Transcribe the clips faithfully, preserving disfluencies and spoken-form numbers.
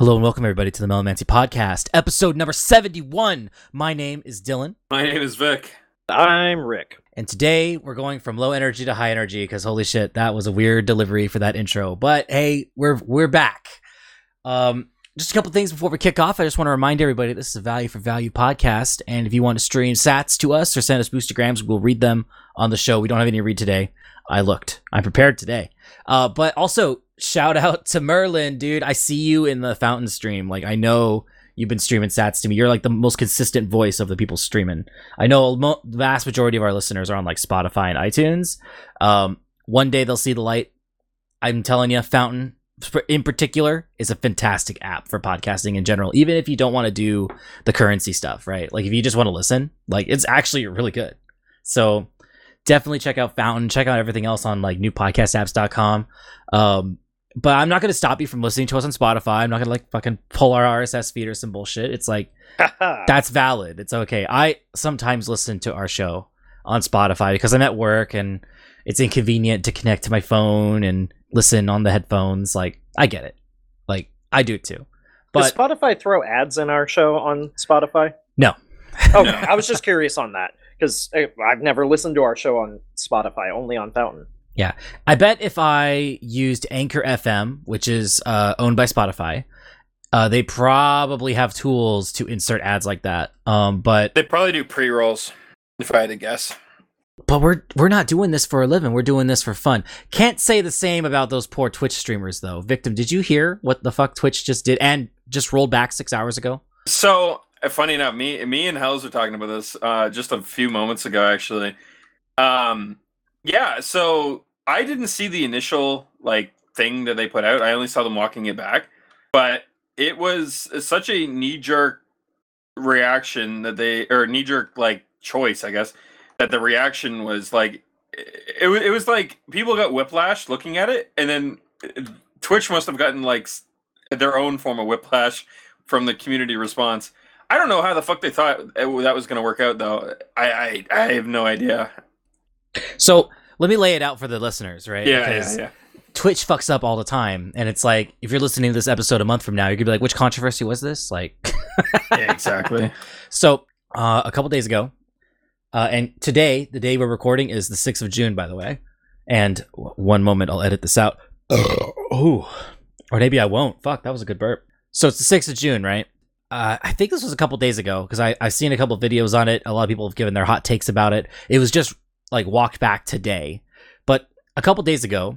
Hello and welcome everybody to the Melonmancy podcast, episode number seventy-one. My name is Dylan. My name is Vic. I'm Rick. And today we're going from low energy to high energy because holy shit, that was a weird delivery for that intro. But hey, we're we're back. Um, just a couple things before we kick off. I just want to remind everybody this is a value for value podcast, and if you want to stream sats to us or send us boostergrams, we'll read them on the show. We don't have any to read today. I looked. I'm prepared today. Uh, but also, shout out to Merlin, dude. I see you in the Fountain stream. Like, I know you've been streaming sats to me. You're like the most consistent voice of the people streaming. I know mo- the vast majority of our listeners are on like Spotify and iTunes. Um, one day they'll see the light. I'm telling you, Fountain in particular is a fantastic app for podcasting in general, even if you don't want to do the currency stuff, right? Like if you just want to listen, like it's actually really good. So definitely check out Fountain. Check out everything else on like new podcast apps dot com. Um, But I'm not going to stop you from listening to us on Spotify. I'm not going to like fucking pull our R S S feed or some bullshit. It's like, that's valid. It's okay. I sometimes listen to our show on Spotify because I'm at work and it's inconvenient to connect to my phone and listen on the headphones. Like, I get it. Like, I do too. But does Spotify throw ads in our show on Spotify? No. Okay, no. I was just curious on that because I've never listened to our show on Spotify, only on Fountain. Yeah, I bet if I used Anchor F M, which is uh, owned by Spotify, uh, they probably have tools to insert ads like that. Um, but they probably do pre-rolls, if I had to guess. But we're we're not doing this for a living. We're doing this for fun. Can't say the same about those poor Twitch streamers, though. Victim, did you hear what the fuck Twitch just did and just rolled back six hours ago? So, funny enough, me, me and Hells were talking about this uh, just a few moments ago, actually. Um... Yeah, so I didn't see the initial like thing that they put out. I only saw them walking it back, but it was such a knee-jerk reaction that they or knee-jerk like choice, I guess, that the reaction was like it, it was like people got whiplash looking at it, and then Twitch must have gotten like their own form of whiplash from the community response. I don't know how the fuck they thought that was going to work out, though. I, I I have no idea. So let me lay it out for the listeners, right? Yeah, because yeah, yeah. Twitch fucks up all the time, and it's like if you're listening to this episode a month from now, you're gonna be like, "Which controversy was this?" Like, yeah, exactly. So uh, a couple days ago, uh, and today, the day we're recording is the sixth of June, by the way. And one moment, I'll edit this out. Oh, or maybe I won't. Fuck, that was a good burp. So it's the sixth of June, right? Uh, I think this was a couple days ago because I I've seen a couple videos on it. A lot of people have given their hot takes about it. It was just like walked back today, but a couple days ago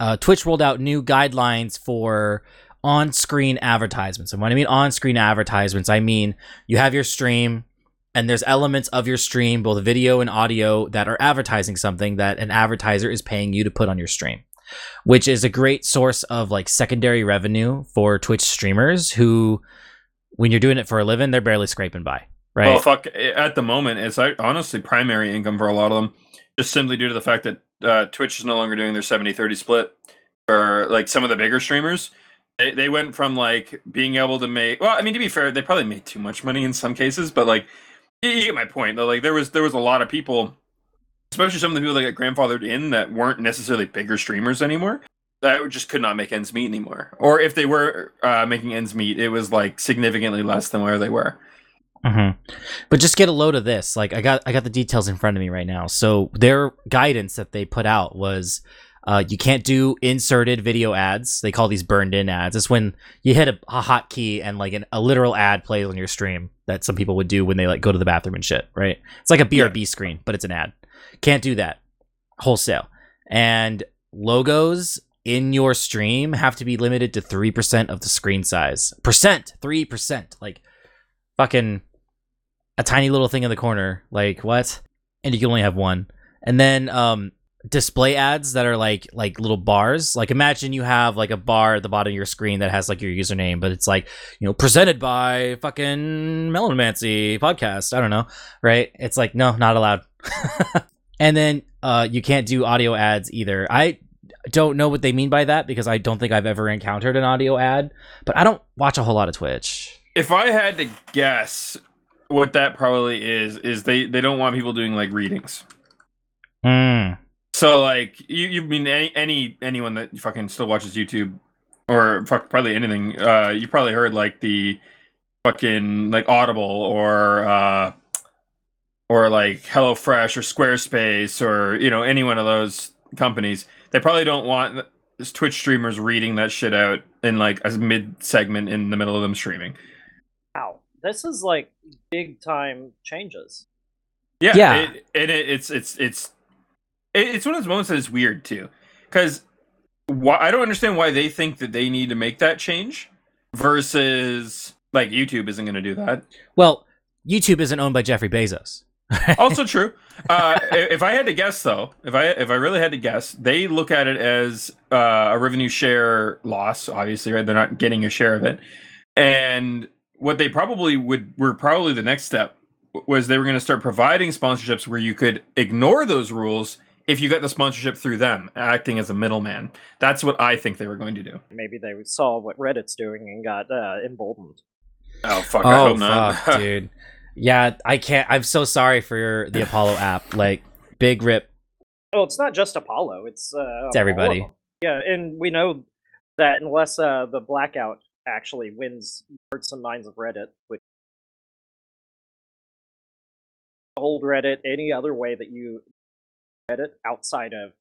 uh Twitch rolled out new guidelines for on-screen advertisements. And when I mean on-screen advertisements, I mean you have your stream and there's elements of your stream, both video and audio, that are advertising something that an advertiser is paying you to put on your stream, which is a great source of like secondary revenue for Twitch streamers who, when you're doing it for a living, they're barely scraping by. Right. Well, fuck. At the moment, it's honestly primary income for a lot of them, just simply due to the fact that uh, Twitch is no longer doing their seventy thirty split. Or like some of the bigger streamers, they, they went from like being able to make. Well, I mean, to be fair, they probably made too much money in some cases, but like you get my point. Though, like there was there was a lot of people, especially some of the people that got grandfathered in that weren't necessarily bigger streamers anymore, that just could not make ends meet anymore. Or if they were uh, making ends meet, it was like significantly less than where they were. Mm-hmm. But just get a load of this. Like I got, I got the details in front of me right now. So their guidance that they put out was, uh, you can't do inserted video ads. They call these burned-in ads. It's when you hit a, a hotkey and like an, a literal ad plays on your stream that some people would do when they like go to the bathroom and shit. Right? It's like a B R B yeah. screen, but it's an ad. Can't do that wholesale. And logos in your stream have to be limited to three percent of the screen size. Percent, three percent, like fucking. A tiny little thing in the corner, like what? And you can only have one. And then um display ads that are like like little bars. Like imagine you have like a bar at the bottom of your screen that has like your username, but it's like, you know, presented by fucking Melonmancy podcast. I don't know, right? It's like, no, not allowed. And then uh you can't do audio ads either. I don't know what they mean by that because I don't think I've ever encountered an audio ad, but I don't watch a whole lot of Twitch. If I had to guess, what that probably is is they they don't want people doing like readings. Mm. So like you you mean any, any anyone that fucking still watches YouTube or fuck, probably anything. Uh, you probably heard like the fucking like Audible or uh, or like HelloFresh or Squarespace or you know any one of those companies. They probably don't want Twitch streamers reading that shit out in like a mid segment in the middle of them streaming. Wow, this is like big time changes. Yeah, yeah. It, it, it, it's it's it's it's one of those moments that is weird too, because why I don't understand why they think that they need to make that change versus like YouTube isn't going to do that. Well, YouTube isn't owned by Jeffrey Bezos. Also true. Uh, if I had to guess, though, if I if I really had to guess, they look at it as uh, a revenue share loss. Obviously, right? They're not getting a share of it. And what they probably would were probably the next step was they were going to start providing sponsorships where you could ignore those rules if you got the sponsorship through them, acting as a middleman. That's what I think they were going to do. Maybe they saw what Reddit's doing and got uh, emboldened. Oh fuck! Oh, I hope fuck, not, dude. Yeah, I can't. I'm so sorry for the Apollo app. Like, big rip. Well, it's not just Apollo. It's uh, it's everybody. Yeah, and we know that unless uh, the blackout actually wins hearts and minds of Reddit, which old Reddit, any other way that you Reddit outside of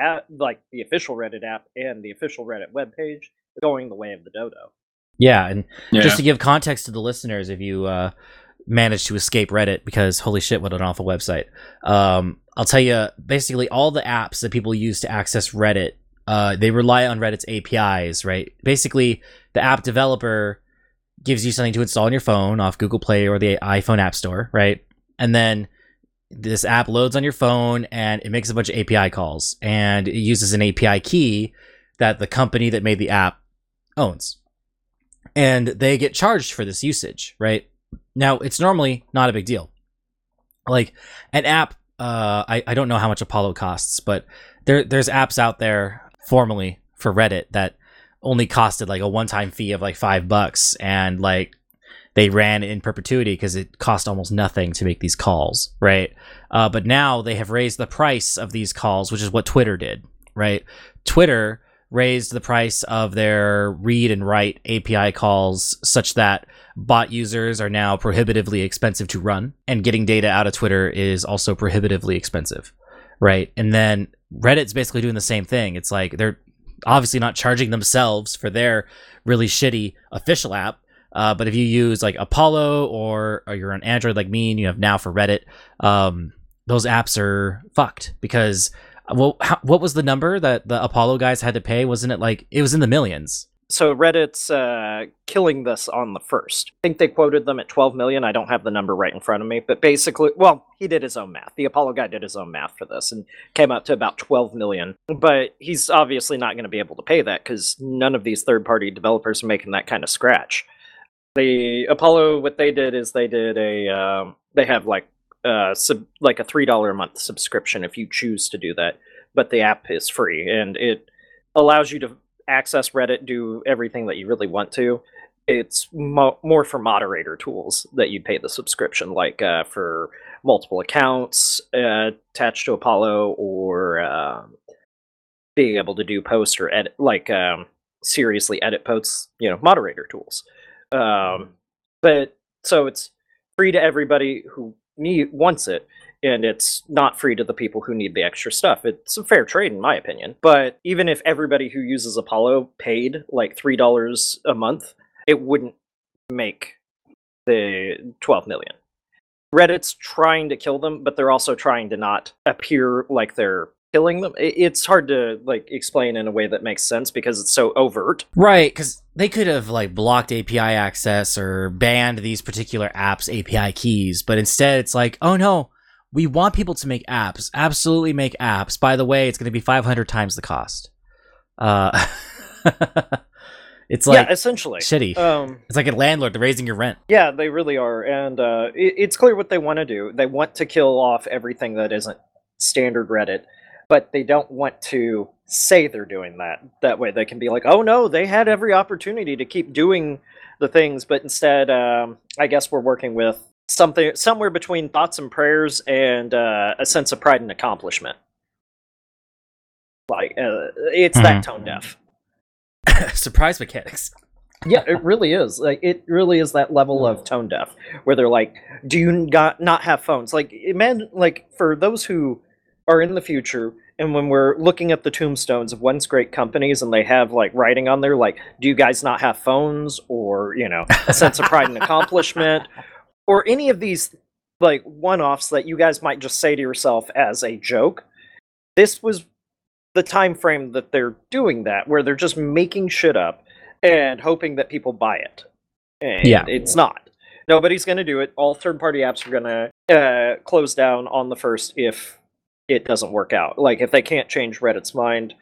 at, like the official Reddit app and the official Reddit webpage, going the way of the dodo. Yeah, and yeah. Just to give context to the listeners, if you. Uh, managed to escape Reddit, because holy shit, what an awful website. um I'll tell you, basically all the apps that people use to access Reddit, uh they rely on Reddit's A P Is, right? Basically the app developer gives you something to install on your phone off Google Play or the iPhone App Store, right? And then this app loads on your phone and it makes a bunch of A P I calls, and it uses an A P I key that the company that made the app owns, and they get charged for this usage, right? Now, it's normally not a big deal. Like an app, uh, I, I don't know how much Apollo costs, but there there's apps out there formerly for Reddit that only costed like a one-time fee of like five bucks. And like they ran in perpetuity because it cost almost nothing to make these calls, right? Uh, but now they have raised the price of these calls, which is what Twitter did, right? Twitter raised the price of their read and write A P I calls such that bot users are now prohibitively expensive to run, and getting data out of Twitter is also prohibitively expensive, right? And then Reddit's basically doing the same thing. It's like they're obviously not charging themselves for their really shitty official app, uh, but if you use like Apollo or, or you're on Android like me and you have Now for Reddit, um, those apps are fucked because... Well, how, what was the number that the Apollo guys had to pay? Wasn't it like, it was in the millions? So Reddit's uh, killing this on the first. I think they quoted them at twelve million. I don't have the number right in front of me, but basically, well, he did his own math. The Apollo guy did his own math for this and came up to about twelve million. But he's obviously not going to be able to pay that because none of these third-party developers are making that kind of scratch. The Apollo, what they did is they did a, uh, they have like, Uh, sub, like a three dollars a month subscription if you choose to do that, but the app is free and it allows you to access Reddit, do everything that you really want to. It's mo- more for moderator tools that you pay the subscription, like uh, for multiple accounts uh, attached to Apollo, or uh, being able to do posts or edit, like um, seriously edit posts, you know, moderator tools. Um, but so it's free to everybody who need wants it, and it's not free to the people who need the extra stuff. It's a fair trade in my opinion. But even if everybody who uses Apollo paid like three dollars a month, it wouldn't make the twelve million. Reddit's trying to kill them, but they're also trying to not appear like they're killing them. It's hard to like explain in a way that makes sense because it's so overt, right? Because they could have like blocked A P I access or banned these particular apps' A P I keys, but instead it's like, oh no, we want people to make apps. Absolutely make apps. By the way, it's going to be five hundred times the cost. Uh, it's like, yeah, essentially shitty. Um, it's like a landlord, they're raising your rent. Yeah, they really are, and uh, it, it's clear what they want to do. They want to kill off everything that isn't standard Reddit. But they don't want to say they're doing that. That way they can be like, oh no, they had every opportunity to keep doing the things. But instead, um, I guess we're working with something somewhere between thoughts and prayers and uh, a sense of pride and accomplishment. Like, uh, it's mm-hmm. that tone deaf. surprise mechanics. Yeah, it really is. Like, it really is that level of tone deaf where they're like, do you got not have phones? Like, imagine, like, for those who are in the future, and when we're looking at the tombstones of once great companies and they have, like, writing on there, like, do you guys not have phones? Or, you know, a sense of pride and accomplishment, or any of these, like, one-offs that you guys might just say to yourself as a joke. This was the time frame that they're doing that, where they're just making shit up and hoping that people buy it. And yeah. It's not. Nobody's going to do it. All third-party apps are going to uh, close down on the first if it doesn't work out. Like, if they can't change Reddit's mind.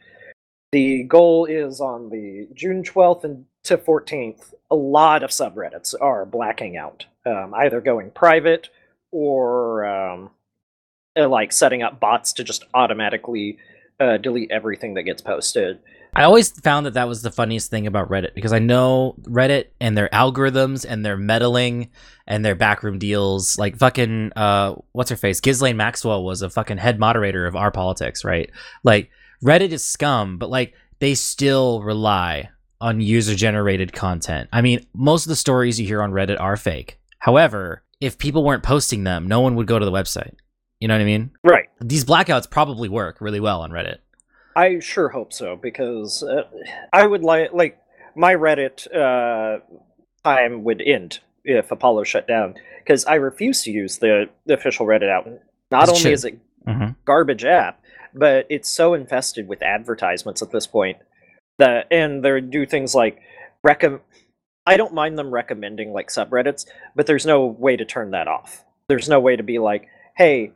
The goal is on the June twelfth and to fourteenth, a lot of subreddits are blacking out. Um, either going private or, um, like, setting up bots to just automatically uh, delete everything that gets posted. I always found that that was the funniest thing about Reddit, because I know Reddit and their algorithms and their meddling and their backroom deals, like fucking, uh, what's her face? Ghislaine Maxwell was a fucking head moderator of Our Politics, right? Like, Reddit is scum, but like they still rely on user-generated content. I mean, most of the stories you hear on Reddit are fake. However, if people weren't posting them, no one would go to the website. You know what I mean? Right. These blackouts probably work really well on Reddit. I sure hope so, because uh, I would like, like, my Reddit uh, time would end if Apollo shut down, because I refuse to use the, the official Reddit app. Not only is it mm-hmm. garbage app, but it's so infested with advertisements at this point that, and they do things like recommend. I don't mind them recommending like subreddits, but there's no way to turn that off. There's no way to be like, hey,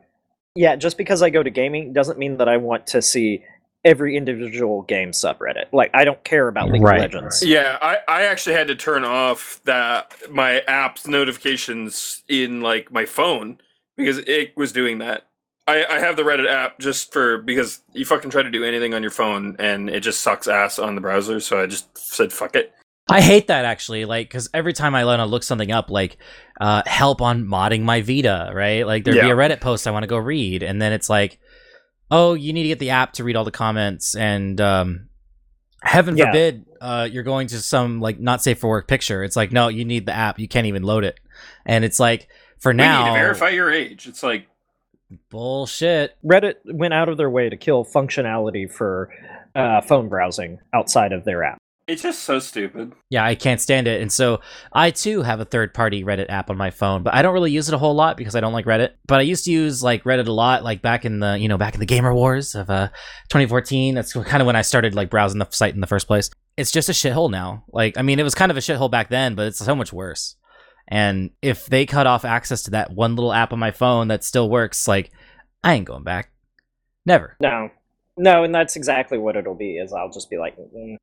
yeah, just because I go to gaming doesn't mean that I want to see every individual game subreddit. Like, I don't care about League right. of Legends. Yeah, I, I actually had to turn off that my app's notifications in like my phone because it was doing that. I, I have the Reddit app just for because you fucking try to do anything on your phone and it just sucks ass on the browser, so I just said fuck it. I hate that, actually, like, because every time I want to look something up, like, uh, help on modding my Vita, right? Like, there'd yeah. be a Reddit post I want to go read, and then it's like, oh, you need to get the app to read all the comments, and um, heaven yeah. forbid uh, you're going to some, like, not safe for work picture. It's like, no, you need the app. You can't even load it. And it's like, for we now... you need to verify your age. It's like... bullshit. Reddit went out of their way to kill functionality for uh, phone browsing outside of their app. It's just so stupid. Yeah, I can't stand it. And so I, too, have a third-party Reddit app on my phone, but I don't really use it a whole lot because I don't like Reddit. But I used to use, like, Reddit a lot, like, back in the, you know, back in the Gamer Wars of uh, twenty fourteen. That's kind of when I started, like, browsing the site in the first place. It's just a shithole now. Like, I mean, it was kind of a shithole back then, but it's so much worse. And if they cut off access to that one little app on my phone that still works, like, I ain't going back. Never. No. No, and that's exactly what it'll be, is I'll just be like... Mm.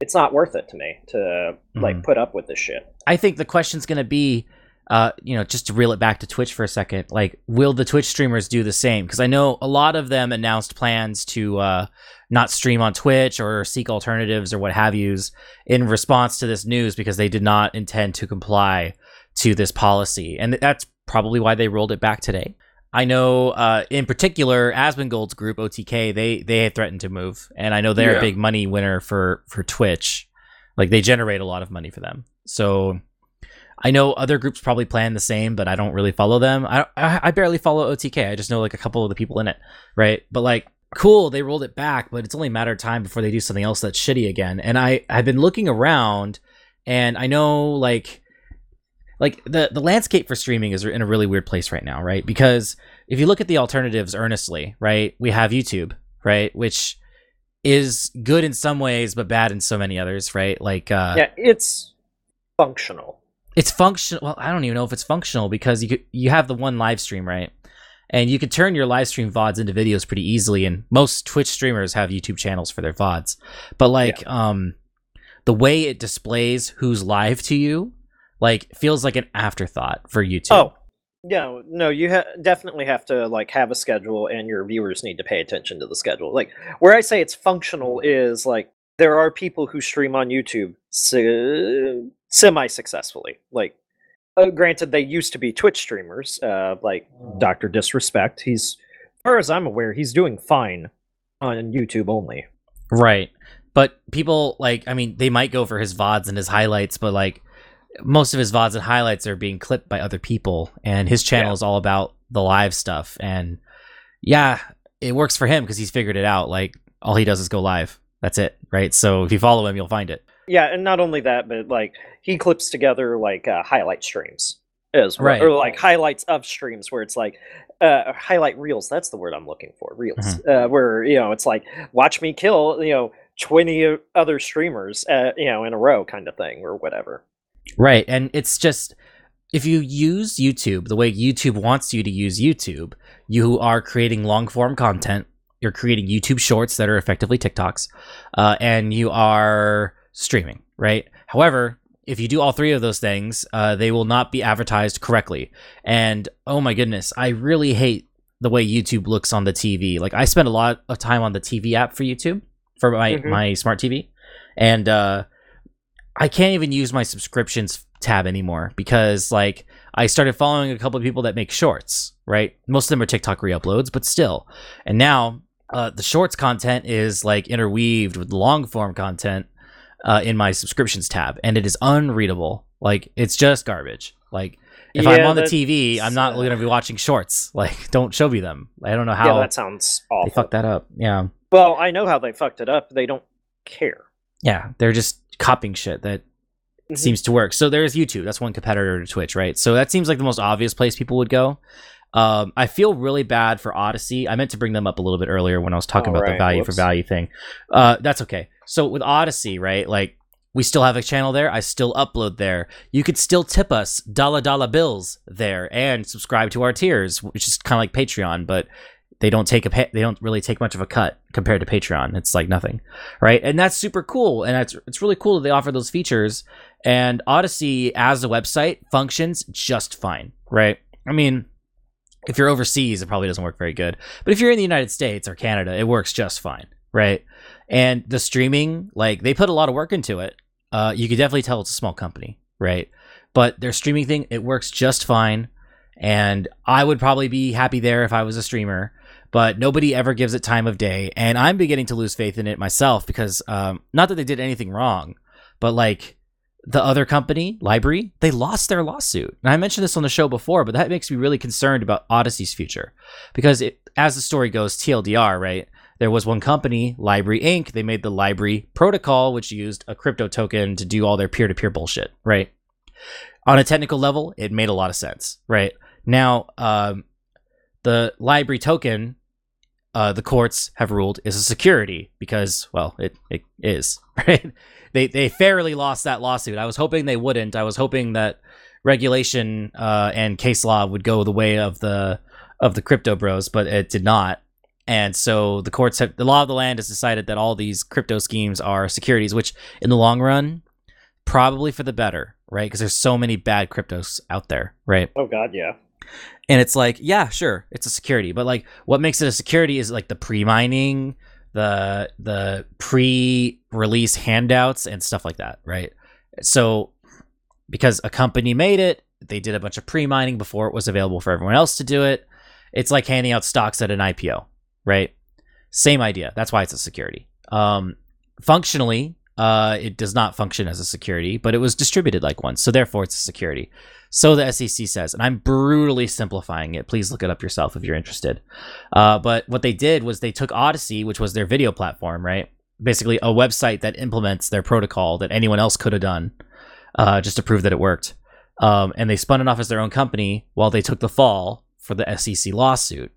It's not worth it to me to like mm-hmm. put up with this shit. I think the question's going to be, uh, you know, just to reel it back to Twitch for a second, like, will the Twitch streamers do the same? Because I know a lot of them announced plans to uh, not stream on Twitch or seek alternatives or what have yous in response to this news because they did not intend to comply to this policy. And that's probably why they rolled it back today. I know, uh, in particular, Asmongold's group, O T K, they they had threatened to move, and I know they're yeah. a big money winner for, for Twitch. Like, they generate a lot of money for them. So I know other groups probably plan the same, but I don't really follow them. I, I, I barely follow O T K. I just know, like, a couple of the people in it, right? But, like, cool, they rolled it back, but it's only a matter of time before they do something else that's shitty again. And I, I've been looking around, and I know, like... Like, the, the landscape for streaming is in a really weird place right now, right? Because if you look at the alternatives earnestly, right, we have YouTube, right, which is good in some ways but bad in so many others, right? Like, uh, yeah, it's functional. It's functional. Well, I don't even know if it's functional because you could, you have the one live stream, right? And you could turn your live stream V O Ds into videos pretty easily, and most Twitch streamers have YouTube channels for their V O Ds. But, like, yeah. um, the way it displays who's live to you, like, feels like an afterthought for YouTube. Oh, no, no, you ha- definitely have to, like, have a schedule, and your viewers need to pay attention to the schedule. Like, where I say it's functional is, like, there are people who stream on YouTube se- semi-successfully. Like, uh, granted, they used to be Twitch streamers, uh, like Doctor Disrespect. He's, as far as I'm aware, he's doing fine on YouTube only. Right. But people, like, I mean, they might go for his V O Ds and his highlights, but, like, most of his V O Ds and highlights are being clipped by other people, and his channel yeah. is all about the live stuff. And, yeah, it works for him because he's figured it out. Like, all he does is go live. That's it, right? So if you follow him, you'll find it. Yeah, and not only that, but, like, he clips together, like, uh, highlight streams. Is, right. Or, like, highlights of streams where it's, like, uh, highlight reels. That's the word I'm looking for, reels. Mm-hmm. Uh, where, you know, it's, like, watch me kill, you know, twenty other streamers, uh, you know, in a row kind of thing or whatever. Right. And it's just, if you use YouTube the way YouTube wants you to use YouTube, you are creating long form content. You're creating YouTube shorts that are effectively TikToks, uh, and you are streaming, right? However, if you do all three of those things, uh, they will not be advertised correctly. And oh my goodness, I really hate the way YouTube looks on the T V. Like, I spend a lot of time on the T V app for YouTube. For my, mm-hmm. my smart T V. And uh, I can't even use my subscriptions tab anymore because, like, I started following a couple of people that make shorts, right? Most of them are TikTok re-uploads, but still. And now uh, the shorts content is, like, interweaved with long-form content uh, in my subscriptions tab. And it is unreadable. Like, it's just garbage. Like, if yeah, I'm on the T V, I'm not going to be watching shorts. Like, don't show me them. I don't know how. Yeah, that sounds awful. They fucked that up. Yeah. Well, I know how they fucked it up. They don't care. Yeah, they're just copying shit that mm-hmm. seems to work. So there's YouTube. That's one competitor to Twitch, right? So that seems like the most obvious place people would go. Um, I feel really bad for Odysee. I meant to bring them up a little bit earlier when I was talking All about right. the value Whoops. for value thing. Uh, that's okay. So with Odysee, right, like, we still have a channel there. I still upload there. You could still tip us dollar dollar bills there and subscribe to our tiers, which is kind of like Patreon, but They don't take a pay- they don't really take much of a cut compared to Patreon. It's like nothing, right? And that's super cool, and it's it's really cool that they offer those features. And Odysee as a website functions just fine, right? I mean, if you're overseas, it probably doesn't work very good, but if you're in the United States or Canada, it works just fine, right? And the streaming, like, they put a lot of work into it. Uh, you could definitely tell it's a small company, right? But their streaming thing, it works just fine, and I would probably be happy there if I was a streamer. But nobody ever gives it time of day, and I'm beginning to lose faith in it myself because um, not that they did anything wrong, but, like, the other company, Library, they lost their lawsuit. And I mentioned this on the show before, but that makes me really concerned about Odysee's future because, it, as the story goes, T L D R, right? There was one company, Library Incorporated. They made the Library protocol, which used a crypto token to do all their peer-to-peer bullshit, right? On a technical level, it made a lot of sense, right? Now, um, the Library token... Uh, the courts have ruled is a security because, well, it, it is, right? They they fairly lost that lawsuit. I was hoping they wouldn't. I was hoping that regulation uh, and case law would go the way of the of the crypto bros, but it did not. And so the courts have, the law of the land has decided that all these crypto schemes are securities, which in the long run, probably for the better, right? Because there's so many bad cryptos out there, right? Oh God, yeah. And it's like, yeah, sure, it's a security, but, like, what makes it a security is, like, the pre-mining, the the pre-release handouts and stuff like that, right? So because a company made it, they did a bunch of pre-mining before it was available for everyone else to do it. It's like handing out stocks at an I P O, right? Same idea. That's why it's a security. Um, functionally, uh, it does not function as a security, but it was distributed like one, so therefore it's a security. So the S E C says, and I'm brutally simplifying it. Please look it up yourself if you're interested. Uh, but what they did was they took Odysee, which was their video platform, right? Basically a website that implements their protocol that anyone else could have done uh, just to prove that it worked. Um, and they spun it off as their own company while they took the fall for the S E C lawsuit.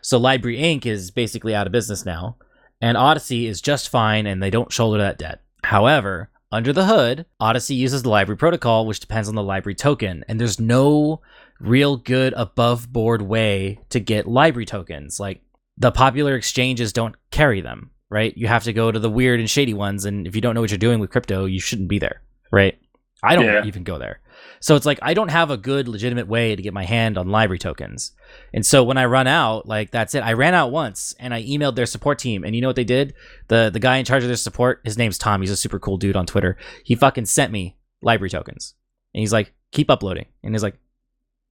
So Library Incorporated is basically out of business now, and Odysee is just fine, and they don't shoulder that debt. However, under the hood, Odysee uses the Library protocol, which depends on the Library token, and there's no real good above board way to get Library tokens. Like, the popular exchanges don't carry them, right? You have to go to the weird and shady ones, and if you don't know what you're doing with crypto, you shouldn't be there, right? I don't yeah. even go there. So it's like, I don't have a good legitimate way to get my hand on Library tokens. And so when I run out, like, that's it. I ran out once and I emailed their support team, and you know what they did? The the guy in charge of their support, his name's Tom. He's a super cool dude on Twitter. He fucking sent me Library tokens. And he's like, keep uploading. And he's like,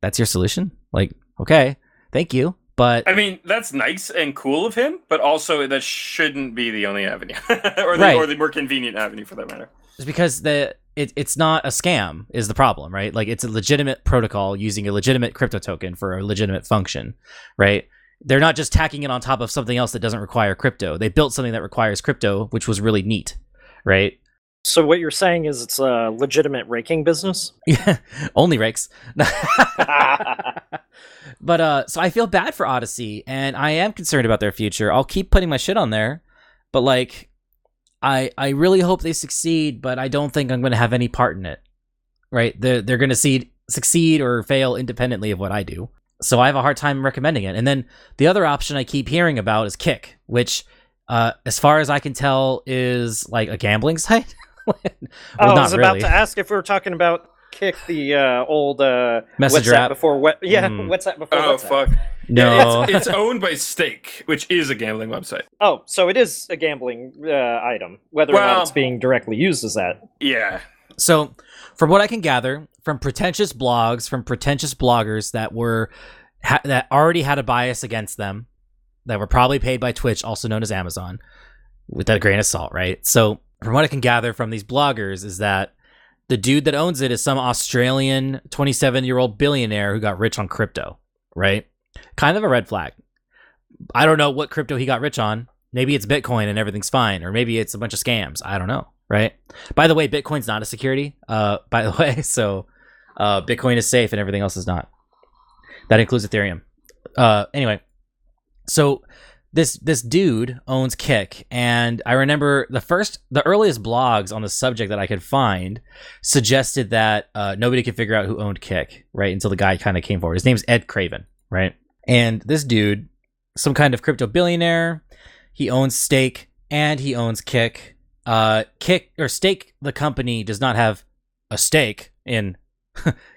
that's your solution? Like, okay, thank you. But I mean, that's nice and cool of him, but also that shouldn't be the only avenue, or, the, right. or the more convenient avenue for that matter. It's because the it, it's not a scam is the problem, right? Like, it's a legitimate protocol using a legitimate crypto token for a legitimate function, right? They're not just tacking it on top of something else that doesn't require crypto. They built something that requires crypto, which was really neat, right? So what you're saying is it's a legitimate raking business? Yeah, only rakes. But uh, so I feel bad for Odysee, and I am concerned about their future. I'll keep putting my shit on there, but like, I I really hope they succeed, but I don't think I'm going to have any part in it, right? They're, they're going to succeed, succeed or fail independently of what I do. So I have a hard time recommending it. And then the other option I keep hearing about is Kick, which uh, as far as I can tell is like a gambling site. well, oh, I was really. about to ask if we were talking about Kick, the uh, old uh, Messenger WhatsApp app. before what? Yeah, mm. WhatsApp before. Oh WhatsApp. fuck! No, it's, it's owned by Stake, which is a gambling website. Oh, so it is a gambling uh, item, whether well, or not it's being directly used as that. Yeah. So, from what I can gather, from pretentious blogs, from pretentious bloggers that were ha- that already had a bias against them, that were probably paid by Twitch, also known as Amazon, with that grain of salt, right? So, from what I can gather from these bloggers is that the dude that owns it is some Australian twenty-seven-year-old billionaire who got rich on crypto, right? Kind of a red flag. I don't know what crypto he got rich on. Maybe it's Bitcoin and everything's fine, or maybe it's a bunch of scams. I don't know, right? By the way, Bitcoin's not a security, uh, by the way, so uh, Bitcoin is safe and everything else is not. That includes Ethereum. Uh, anyway, so this this dude owns Kick, and I remember the first the earliest blogs on the subject that I could find suggested that uh, nobody could figure out who owned Kick, right? Until the guy kind of came forward. His name's Ed Craven, right? And this dude, some kind of crypto billionaire, he owns Stake and he owns Kick. Uh, Kick or Stake, the company, does not have a stake in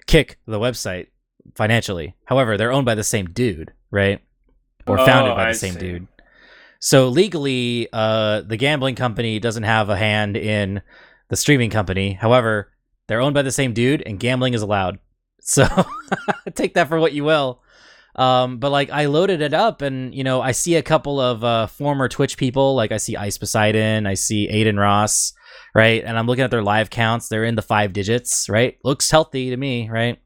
Kick, the website, financially. However, they're owned by the same dude, right? Or founded oh, by the I same see. dude. So legally, uh, the gambling company doesn't have a hand in the streaming company. However, they're owned by the same dude, and gambling is allowed. So take that for what you will. Um, but like, I loaded it up, and you know, I see a couple of uh, former Twitch people. Like, I see Ice Poseidon, I see Aiden Ross, right? And I'm looking at their live counts. They're in the five digits, right? Looks healthy to me, right?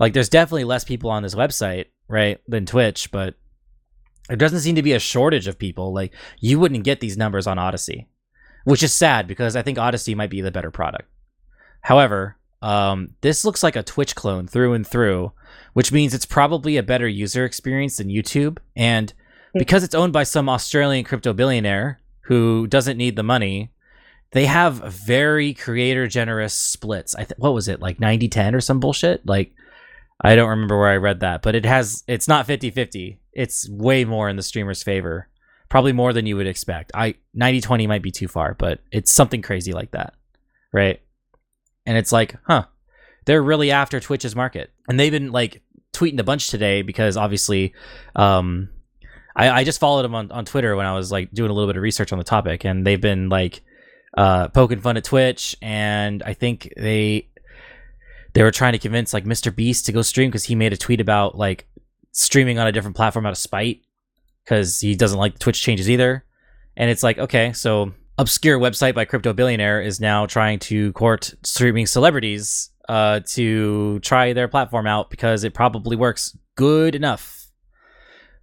Like, there's definitely less people on this website, right, than Twitch, but there doesn't seem to be a shortage of people. Like, you wouldn't get these numbers on Odysee, which is sad because I think Odysee might be the better product. However, um, this looks like a Twitch clone through and through, which means it's probably a better user experience than YouTube. And because it's owned by some Australian crypto billionaire who doesn't need the money, they have very creator generous splits. I th- what was it, like ninety ten or some bullshit? Like, I don't remember where I read that, but it has it's not fifty-fifty. It's way more in the streamer's favor, probably more than you would expect. I ninety twenty might be too far, but it's something crazy like that, right? And it's like, huh, they're really after Twitch's market. And they've been like tweeting a bunch today because obviously um, I, I just followed them on, on Twitter when I was like doing a little bit of research on the topic, and they've been like uh, poking fun at Twitch, and I think they they were trying to convince like Mister Beast to go stream because he made a tweet about like streaming on a different platform out of spite because he doesn't like Twitch changes either. And it's like, okay, so obscure website by crypto billionaire is now trying to court streaming celebrities uh to try their platform out because it probably works good enough.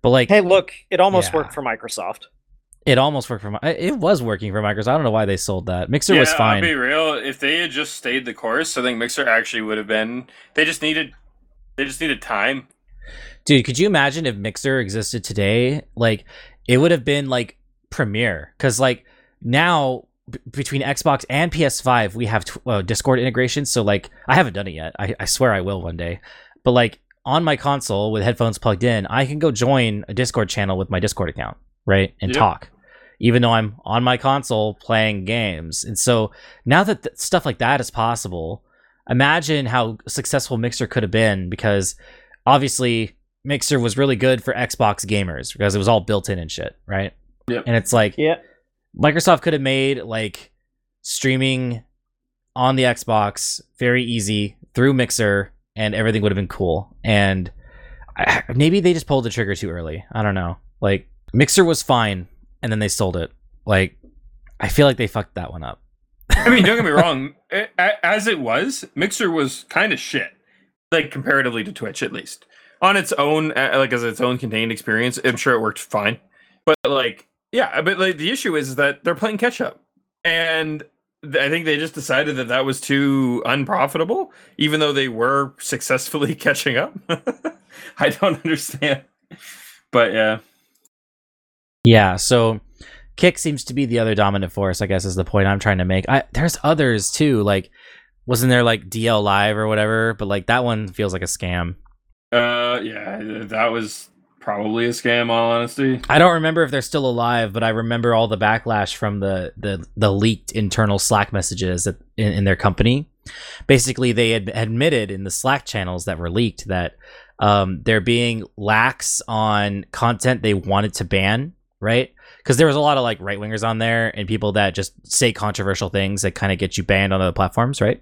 But like, hey, look, it almost yeah. worked for Microsoft. It almost worked for it was working for Microsoft. I don't know why they sold that. Mixer yeah, was fine. I'll be real, if they had just stayed the course, I think Mixer actually would have been. They just needed they just needed time. Dude, could you imagine if Mixer existed today? Like, it would have been like Premiere, because like now b- between Xbox and P S five, we have t- uh, Discord integration. So like, I haven't done it yet. I-, I swear I will one day. But like, on my console with headphones plugged in, I can go join a Discord channel with my Discord account, right, and yep. talk, even though I'm on my console playing games. And so now that th- stuff like that is possible, imagine how successful Mixer could have been, because obviously Mixer was really good for Xbox gamers because it was all built in and shit, right? Yep. And it's like, yep. Microsoft could have made like streaming on the Xbox very easy through Mixer, and everything would have been cool. And I, maybe they just pulled the trigger too early. I don't know. Like, Mixer was fine, and then they sold it. Like, I feel like they fucked that one up. I mean, don't get me wrong. It, as it was, Mixer was kind of shit, like comparatively to Twitch, at least on its own, like as its own contained experience. I'm sure it worked fine, but like, yeah. But like, the issue is that they're playing catch up, and I think they just decided that that was too unprofitable, even though they were successfully catching up. I don't understand, but yeah, yeah. So. Kick seems to be the other dominant force, I guess, is the point I'm trying to make. I, there's others too, like wasn't there like D L Live or whatever? But like that one feels like a scam. Uh, yeah, that was probably a scam. All honesty, I don't remember if they're still alive, but I remember all the backlash from the the, the leaked internal Slack messages that, in, in their company. Basically, they had admitted in the Slack channels that were leaked that um, they're being lax on content they wanted to ban, right? Because there was a lot of like right wingers on there and people that just say controversial things that kind of get you banned on other platforms, right?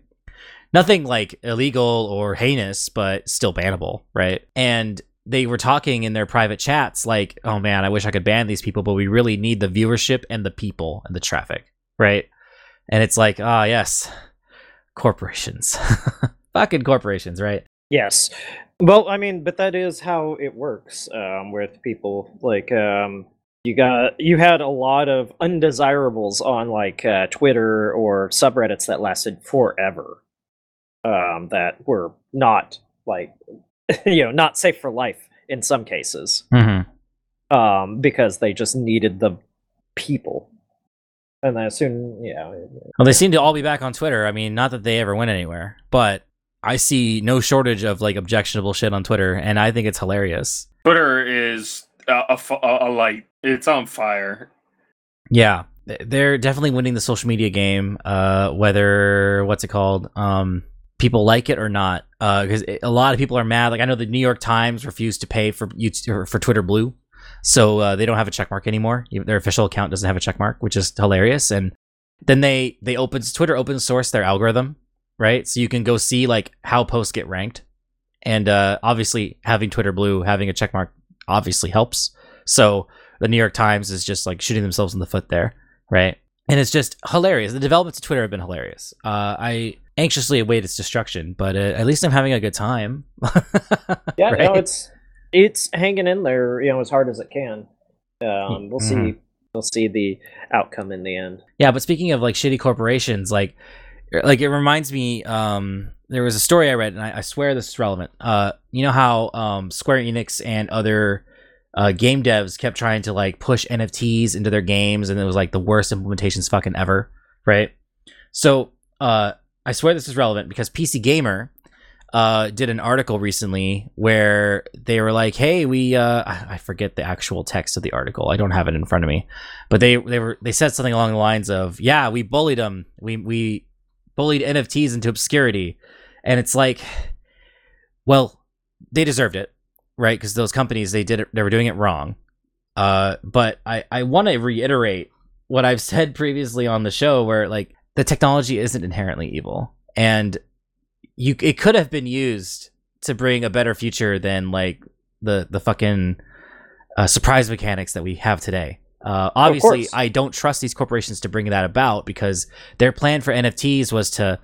Nothing like illegal or heinous, but still bannable, right? And they were talking in their private chats like, oh man, I wish I could ban these people, but we really need the viewership and the people and the traffic, right? And it's like, ah, oh, yes, corporations. Fucking corporations, right? Yes. Well, I mean, but that is how it works um, with people like... Um... You got you had a lot of undesirables on like uh, Twitter or subreddits that lasted forever, um, that were not like you know not safe for life in some cases, mm-hmm. um, because they just needed the people, and then soon yeah. Well, they seem to all be back on Twitter. I mean, not that they ever went anywhere, but I see no shortage of like objectionable shit on Twitter, and I think it's hilarious. Twitter is a, a, a light. It's on fire. Yeah, they're definitely winning the social media game, uh, whether, what's it called, um, people like it or not, because uh, a lot of people are mad. Like, I know the New York Times refused to pay for YouTube, for Twitter Blue, so uh, they don't have a checkmark anymore. Their official account doesn't have a checkmark, which is hilarious. And then they, they open, Twitter open source their algorithm, right? So you can go see, like, how posts get ranked. And uh, obviously, having Twitter Blue, having a checkmark obviously helps. So... The New York Times is just like shooting themselves in the foot there, right? And it's just hilarious. The developments of Twitter have been hilarious. Uh, I anxiously await its destruction, but uh, at least I'm having a good time. Yeah, right? No, it's it's hanging in there, you know, as hard as it can. Um, we'll mm-hmm. see. We'll see the outcome in the end. Yeah, but speaking of like shitty corporations, like like it reminds me. Um, there was a story I read, and I, I swear this is relevant. Uh, you know how um, Square Enix and other Uh, game devs kept trying to like push N F Ts into their games, and it was like the worst implementations fucking ever, right? So uh, I swear this is relevant because P C Gamer uh, did an article recently where they were like, "Hey, we uh, I forget the actual text of the article. I don't have it in front of me, but they they were they said something along the lines of, "Yeah, we bullied them. We we bullied N F Ts into obscurity," and it's like, well, they deserved it. Right, because those companies, they did it, they were doing it wrong. Uh, but I, I want to reiterate what I've said previously on the show, where like the technology isn't inherently evil, and you it could have been used to bring a better future than like the the fucking uh, surprise mechanics that we have today. Uh, obviously, I don't trust these corporations to bring that about because their plan for N F Ts was to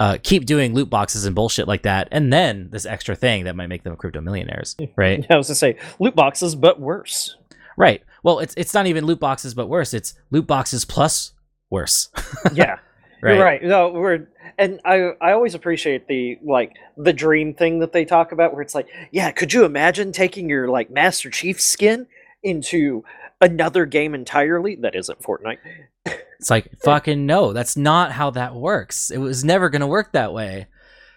Uh, keep doing loot boxes and bullshit like that, and then this extra thing that might make them crypto millionaires, right? I was gonna say loot boxes, but worse. Right. Well, it's it's not even loot boxes, but worse. It's loot boxes plus worse. Yeah. Right. You're right. No, we're and I I always appreciate the like the dream thing that they talk about, where it's like, yeah, could you imagine taking your like Master Chief skin into another game entirely that isn't Fortnite? It's like, fucking no, that's not how that works. It was never going to work that way.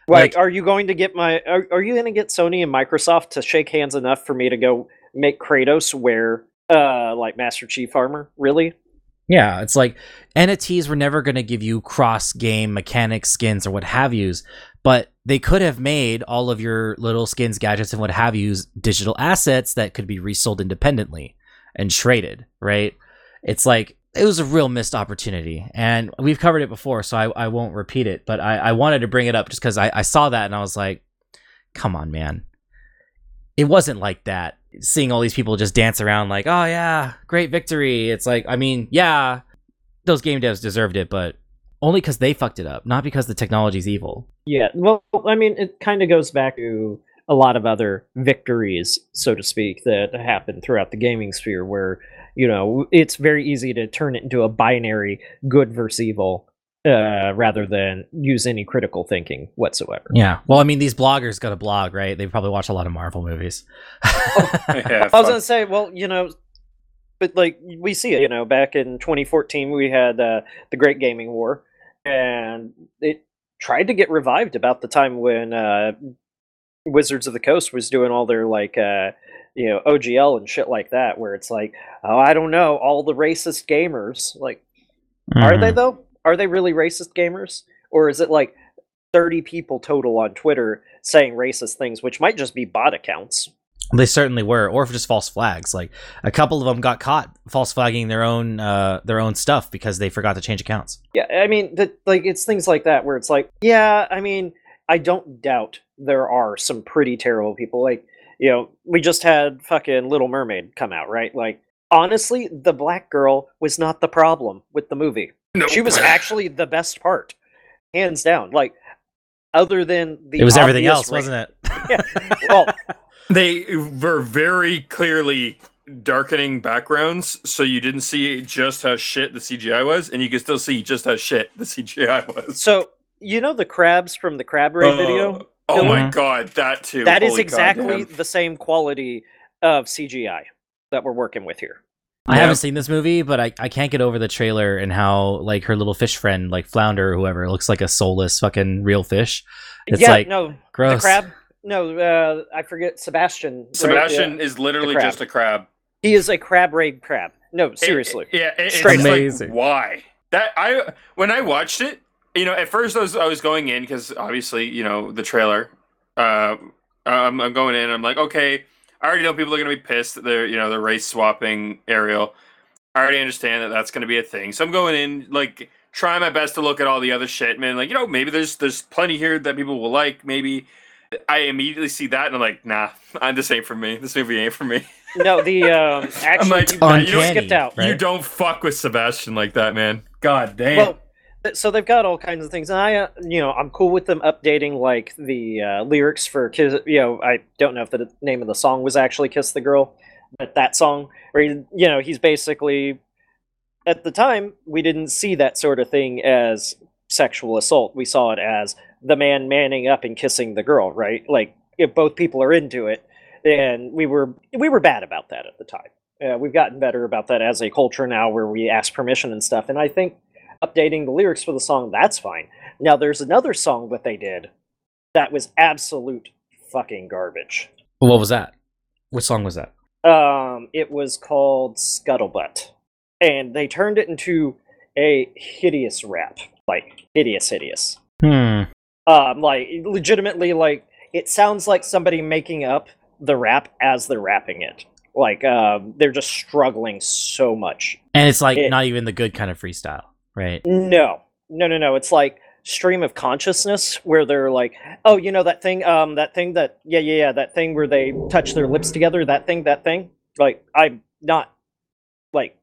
Like, like are you going to get my are, are you going to get Sony and Microsoft to shake hands enough for me to go make Kratos wear uh like Master Chief armor? Really? Yeah, it's like N F Ts were never going to give you cross game mechanics, skins, or what have yous, but they could have made all of your little skins, gadgets, and what have yous digital assets that could be resold independently and traded, right? It's like it was a real missed opportunity, and we've covered it before, so I, I won't repeat it, but I, I wanted to bring it up just because I, I saw that and I was like, come on, man. it wasn't like that. Seeing all these people just dance around like, oh yeah, great victory. It's like, I mean, yeah, those game devs deserved it, but only because they fucked it up, not because the technology's evil. Yeah, well, I mean, it kind of goes back to a lot of other victories, so to speak, that happen throughout the gaming sphere where, you know, it's very easy to turn it into a binary good versus evil uh, rather than use any critical thinking whatsoever. Yeah. Well, I mean, these bloggers got a blog, right? They probably watch a lot of Marvel movies. oh, yeah, I was going to say, well, you know, but like we see it, you know, back in twenty fourteen, we had uh, the Great Gaming War, and it tried to get revived about the time when uh, Wizards of the Coast was doing all their like uh you know O G L and shit like that, where it's like, oh, I don't know, all the racist gamers, like, mm-hmm. are they though? Are they really racist gamers, or is it like thirty people total on Twitter saying racist things, which might just be bot accounts? They certainly were, or just false flags. Like a couple of them got caught false flagging their own uh their own stuff because they forgot to change accounts. Yeah, I mean, that, like, it's things like that where it's like, yeah, I mean, I don't doubt there are some pretty terrible people. Like, you know, we just had fucking Little Mermaid come out, right? Like, honestly, the black girl was not the problem with the movie. Nope. She was actually the best part, hands down. Like, other than the it was everything else, race. Wasn't it? Yeah. Well, they were very clearly darkening backgrounds, so you didn't see just how shit the C G I was, and you could still see just how shit the C G I was. So, you know the crabs from the Crab Ray uh, video? Oh mm-hmm. my god, that too. That Holy is exactly goddamn. the same quality of C G I that we're working with here. I yeah. haven't seen this movie, but I, I can't get over the trailer and how like her little fish friend, like Flounder or whoever, looks like a soulless fucking real fish. It's yeah, like no, gross. The crab? No, uh, I forget Sebastian. Sebastian right? yeah. is literally just a crab. He is a crab ray crab. No, seriously. It, it, yeah, it, Straight it's amazing. Like, why? That I when I watched it, you know, at first I was, I was going in because obviously, you know, the trailer. Uh, I'm, I'm going in. And I'm like, okay, I already know people are going to be pissed that they're, you know, they're race swapping Ariel. I already understand that that's going to be a thing. So I'm going in like trying my best to look at all the other shit, man. Like, you know, maybe there's there's plenty here that people will like. Maybe I immediately see that and I'm like, nah, this ain't for me. This movie ain't for me. No, the um, action like, you, uncanny, you skipped out. Right? You don't fuck with Sebastian like that, man. God damn. Well, so they've got all kinds of things, and I, uh, you know, I'm cool with them updating like the uh, lyrics for Kiss. You know, I don't know if the name of the song was actually "Kiss the Girl," but that song, where he, you know, he's basically, at the time we didn't see that sort of thing as sexual assault. We saw it as the man manning up and kissing the girl, right? Like, if both people are into it, and we were we were bad about that at the time. Uh, we've gotten better about that as a culture now, where we ask permission and stuff, and I think updating the lyrics for the song, that's fine. Now there's another song that they did that was absolute fucking garbage. What was that? Which song was that? Um, it was called Scuttlebutt, and they turned it into a hideous rap, like hideous, hideous. Hmm. Um, like legitimately, like it sounds like somebody making up the rap as they're rapping it. Like um, they're just struggling so much, and it's like it, not even the good kind of freestyle. Right. No, no, no, no. It's like stream of consciousness where they're like, oh, you know, that thing, um, that thing that, yeah, yeah, yeah, that thing where they touch their lips together, that thing, that thing. Like, I'm not, like,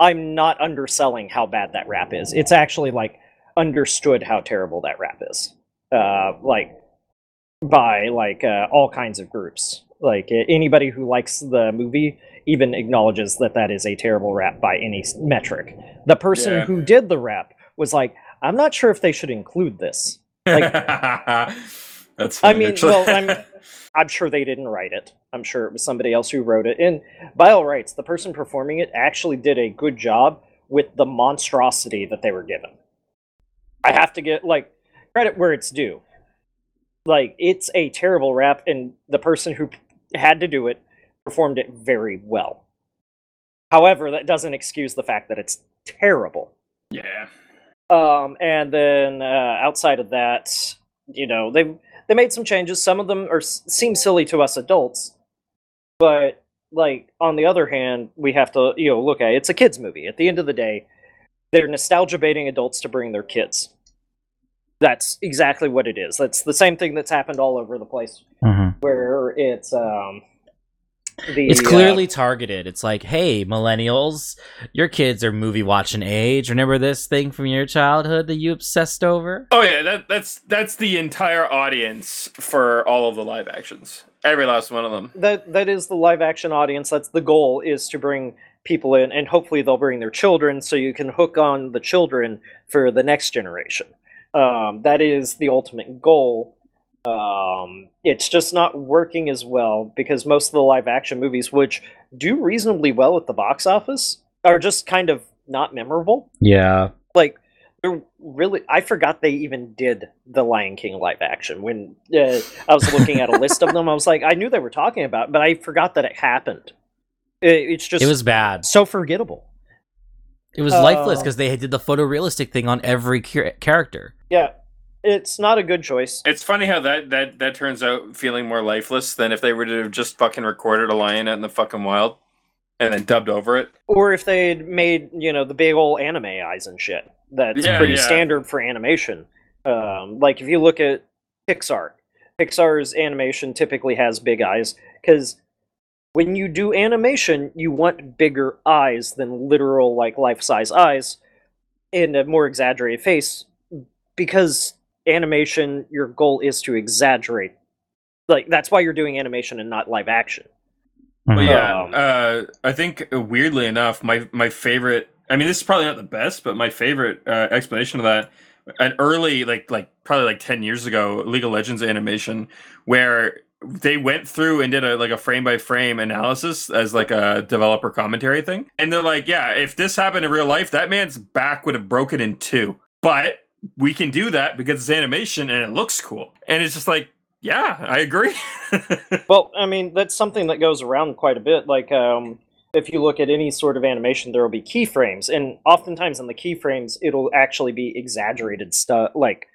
I'm not underselling how bad that rap is. It's actually, like, understood how terrible that rap is, uh, like, by, like, uh, all kinds of groups. Like, anybody who likes the movie even acknowledges that that is a terrible rap by any metric. The person yeah. who did the rap was like, I'm not sure if they should include this. Like, That's funny, I mean, actually. well, I'm, I'm sure they didn't write it. I'm sure it was somebody else who wrote it. And by all rights, the person performing it actually did a good job with the monstrosity that they were given. I have to get, like, credit where it's due. Like, it's a terrible rap, and the person who had to do it performed it very well. However, that doesn't excuse the fact that it's terrible. Yeah. Um, and then uh, outside of that, you know, they they made some changes. Some of them are seem silly to us adults, but like on the other hand, we have to you know look at it. It's a kids' movie. At the end of the day, they're nostalgia baiting adults to bring their kids. That's exactly what it is. That's the same thing that's happened all over the place, mm-hmm. where it's um, the it's clearly uh, targeted. It's like, hey, millennials, your kids are movie watching age. Remember this thing from your childhood that you obsessed over? Oh yeah, that, that's that's the entire audience for all of the live actions. Every last one of them. That that is the live action audience. That's the goal, is to bring people in, and hopefully they'll bring their children, so you can hook on the children for the next generation. Um, that is the ultimate goal. Um, it's just not working as well, because most of the live-action movies, which do reasonably well at the box office, are just kind of not memorable. Yeah. Like, they're really... I forgot they even did the Lion King live-action. When uh, I was looking at a list of them, I was like, I knew they were talking about it, but I forgot that it happened. It, it's just... It was bad. So forgettable. It was lifeless, because uh, they did the photorealistic thing on every char- character. Yeah, it's not a good choice. It's funny how that, that, that turns out feeling more lifeless than if they were to have just fucking recorded a lion out in the fucking wild and then dubbed over it. Or if they'd made, you know, the big old anime eyes and shit. That's yeah, pretty yeah. standard for animation. Um, like, if you look at Pixar, Pixar's animation typically has big eyes, because... when you do animation, you want bigger eyes than literal, like, life-size eyes in a more exaggerated face, because animation, your goal is to exaggerate. Like, that's why you're doing animation and not live action. Well, yeah, um, uh, I think, weirdly enough, my, my favorite... I mean, this is probably not the best, but my favorite uh, explanation of that... an early, like, like probably like ten years ago, League of Legends animation, where... they went through and did a like a frame by frame analysis as like a developer commentary thing. And they're like, yeah, if this happened in real life, that man's back would have broken in two. But we can do that because it's animation and it looks cool. And it's just like, yeah, I agree. Well, I mean, that's something that goes around quite a bit. Like, um, if you look at any sort of animation, there will be keyframes. And oftentimes in the keyframes, it'll actually be exaggerated stuff, like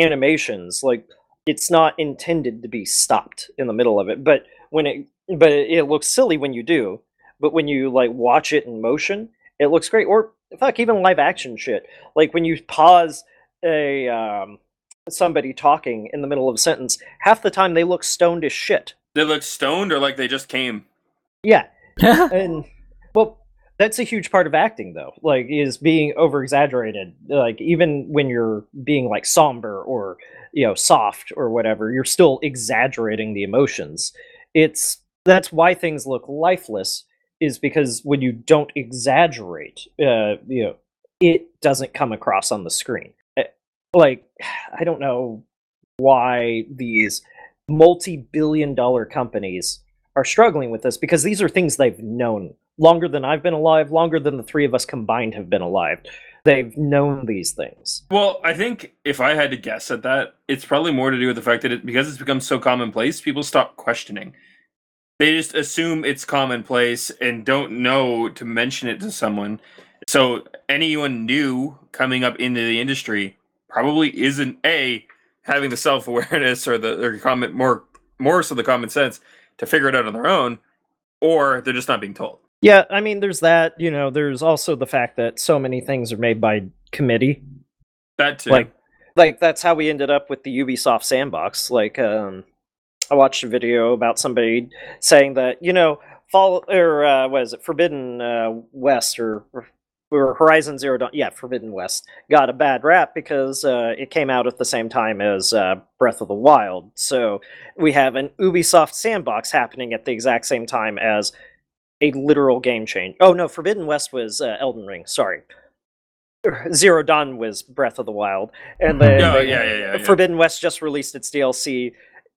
animations, like... it's not intended to be stopped in the middle of it, but when it but it looks silly when you do, but when you like watch it in motion, it looks great. Or fuck, even live action shit, like when you pause a um somebody talking in the middle of a sentence, half the time they look stoned as shit. They look stoned, or like they just came. Yeah. And well, that's a huge part of acting, though, like, is being over exaggerated. Like, even when you're being like somber or, you know, soft or whatever, you're still exaggerating the emotions. It's that's why things look lifeless, is because when you don't exaggerate, uh, you know, it doesn't come across on the screen. Like, I don't know why these multi-billion dollar companies are struggling with this, because these are things they've known longer than I've been alive, longer than the three of us combined have been alive. They've known these things. Well, I think if I had to guess at that, it's probably more to do with the fact that it, because it's become so commonplace, people stop questioning. They just assume it's commonplace and don't know to mention it to someone. So anyone new coming up into the industry probably isn't A, having the self-awareness or the or comment more more so the common sense to figure it out on their own, or they're just not being told. Yeah, I mean, there's that, you know, there's also the fact that so many things are made by committee. That too. Like, like that's how we ended up with the Ubisoft sandbox. Like, um, I watched a video about somebody saying that, you know, Fall, or uh, what is it, Forbidden uh, West, or, or Horizon Zero Dawn, yeah, Forbidden West, got a bad rap because uh, it came out at the same time as uh, Breath of the Wild. So we have an Ubisoft sandbox happening at the exact same time as... a literal game change. Oh no, Forbidden West was uh, Elden Ring, sorry. Zero Dawn was Breath of the Wild. And then oh, they, yeah, yeah, yeah, Forbidden yeah. West just released its D L C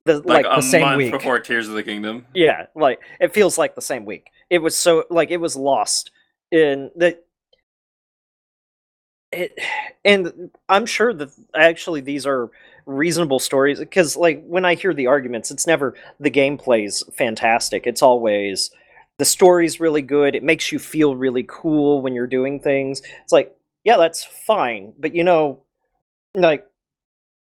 the, like, like the same month week. Before Tears of the Kingdom. Yeah, like, it feels like the same week. It was so, like, it was lost in the... It, and I'm sure that actually these are reasonable stories, because like when I hear the arguments, it's never the gameplay's fantastic. It's always... the story's really good. It makes you feel really cool when you're doing things. It's like, yeah, that's fine. But, you know, like,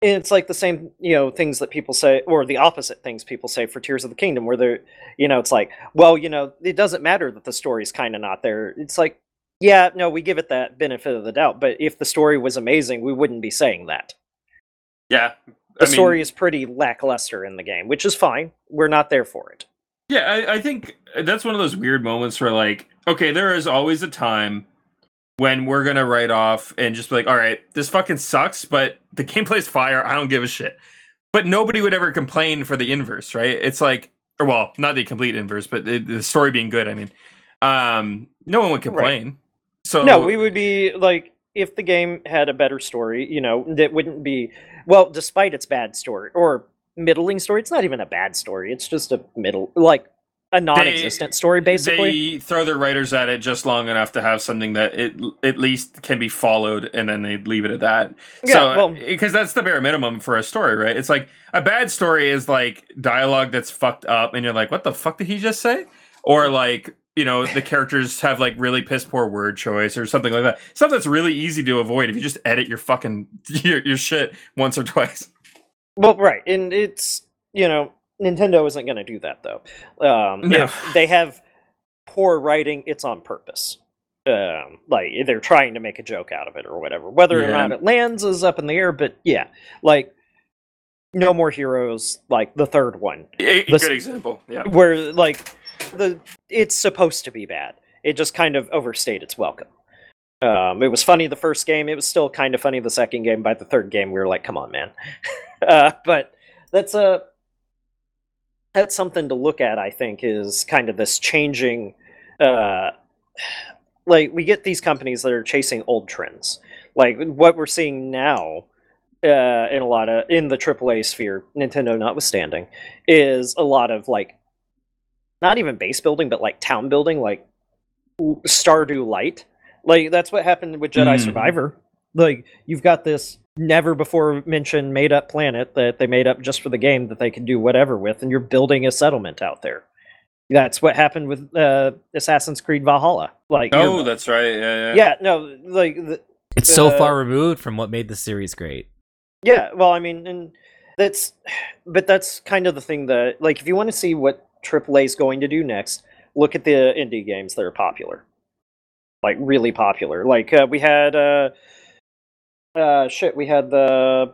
it's like the same, you know, things that people say, or the opposite things people say for Tears of the Kingdom, where they're, you know, it's like, well, you know, it doesn't matter that the story's kind of not there. It's like, yeah, no, we give it that benefit of the doubt. But if the story was amazing, we wouldn't be saying that. Yeah. The I mean, story is pretty lackluster in the game, which is fine. We're not there for it. Yeah, I, I think that's one of those weird moments where, like, okay, there is always a time when we're going to write off and just be like, all right, this fucking sucks, but the gameplay's fire. I don't give a shit. But nobody would ever complain for the inverse, right? It's like, or well, not the complete inverse, but the, the story being good, I mean. Um, no one would complain. Right. So no, we would be like, if the game had a better story, you know, that wouldn't be, well, despite its bad story, or middling story, it's not even a bad story, it's just a middle, like, a non-existent they, story, basically. They throw their writers at it just long enough to have something that it at least can be followed, and then they leave it at that. Yeah, so, well, because that's the bare minimum for a story, right? It's like, a bad story is, like, dialogue that's fucked up, and you're like, what the fuck did he just say? Or, like, you know, the characters have, like, really piss-poor word choice or something like that. Stuff that's really easy to avoid if you just edit your fucking, your, your shit once or twice. Well, right, and it's, you know, Nintendo isn't going to do that, though. Um, no. If they have poor writing, it's on purpose. Um, like, they're trying to make a joke out of it or whatever. Whether yeah. or not it lands is up in the air, but yeah. Like, No More Heroes, like, the third one. A good the, example, yeah. Where, like, the it's supposed to be bad. It just kind of overstayed its welcome. Um, it was funny the first game. It was still kind of funny the second game. By the third game, we were like, come on, man. uh, but that's a that's something to look at, I think, is kind of this changing. Uh, like, we get these companies that are chasing old trends. Like, what we're seeing now uh, in a lot of, in the triple A sphere, Nintendo notwithstanding, is a lot of, like, not even base building, but, like, town building, like Stardew Light. Like, that's what happened with Jedi mm. Survivor. Like, you've got this never-before-mentioned made-up planet that they made up just for the game that they can do whatever with, and you're building a settlement out there. That's what happened with uh, Assassin's Creed Valhalla. Like, oh, that's right, yeah, yeah. Yeah, no, like... The, it's the, so far removed from what made the series great. Yeah, well, I mean, and that's... But that's kind of the thing that... Like, if you want to see what triple A is going to do next, look at the indie games that are popular, like really popular. Like uh, we had uh uh shit we had the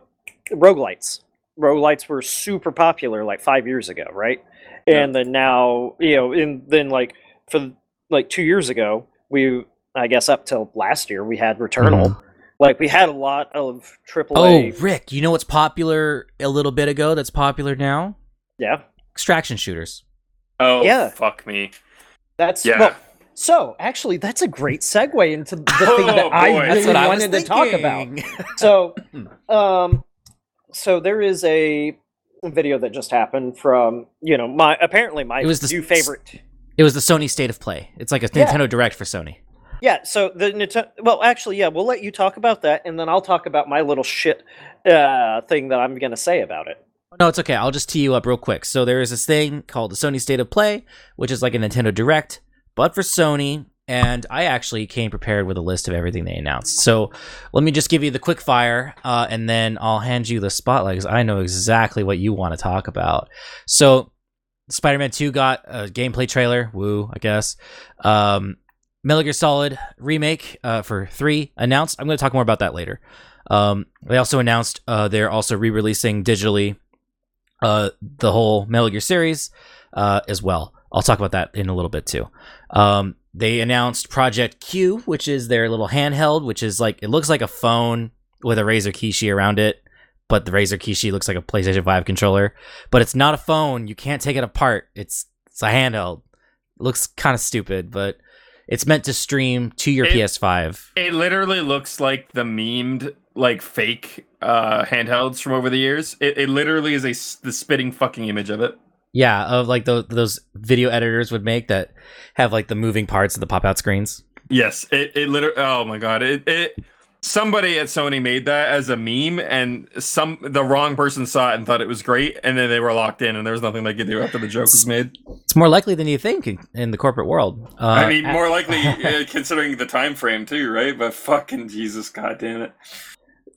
roguelites roguelites were super popular like five years ago, right? And yeah. then now, you know, and then like for like two years ago, we I guess up till last year, we had Returnal. Mm-hmm. Like, we had a lot of triple A. Oh, Rick, you know what's popular a little bit ago that's popular now? Yeah, extraction shooters. Oh, yeah. Fuck me. That's yeah. Well, so actually, that's a great segue into the thing oh, that boy. I really what I wanted to talk about. So, um, so there is a video that just happened from you know my apparently my it was the, new favorite. It was the Sony State of Play. It's like a yeah. Nintendo Direct for Sony. Yeah. So the Nintendo. Well, actually, yeah, we'll let you talk about that, and then I'll talk about my little shit uh, thing that I'm gonna say about it. No, it's okay. I'll just tee you up real quick. So there is this thing called the Sony State of Play, which is like a Nintendo Direct, but for Sony. And I actually came prepared with a list of everything they announced. So let me just give you the quick fire, uh, and then I'll hand you the spotlight because I know exactly what you want to talk about. So Spider-Man two got a gameplay trailer. Woo, I guess. Um, Metal Gear Solid remake uh, for three announced. I'm going to talk more about that later. Um, they also announced uh, they're also re-releasing digitally Uh, the whole Metal Gear series uh, as well. I'll talk about that in a little bit too. Um, they announced Project Q, which is their little handheld, which is like, it looks like a phone with a Razer Kishi around it, but the Razer Kishi looks like a PlayStation five controller. But it's not a phone. You can't take it apart. It's it's a handheld. It looks kind of stupid, but it's meant to stream to your it, P S five. It literally looks like the memed, like, fake uh, handhelds from over the years. It, it literally is a the spitting fucking image of it. Yeah, of like those those video editors would make that have like the moving parts of the pop out screens. Yes, it it literally. Oh my god, it it somebody at Sony made that as a meme, and some the wrong person saw it and thought it was great, and then they were locked in, and there was nothing they could do after the joke was made. It's more likely than you think in, in the corporate world. Uh, I mean, more likely uh, considering the time frame too, right? But fucking Jesus, god damn it.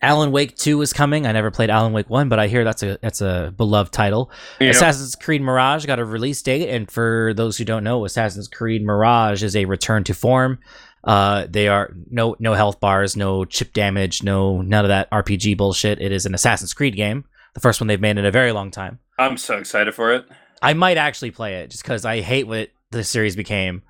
Alan Wake two is coming. I never played Alan Wake one, but I hear that's a that's a beloved title. Yep. Assassin's Creed Mirage got a release date, and for those who don't know, Assassin's Creed Mirage is a return to form. Uh, they are no no health bars, no chip damage, no none of that R P G bullshit. It is an Assassin's Creed game, the first one they've made in a very long time. I'm so excited for it. I might actually play it just because I hate what the series became.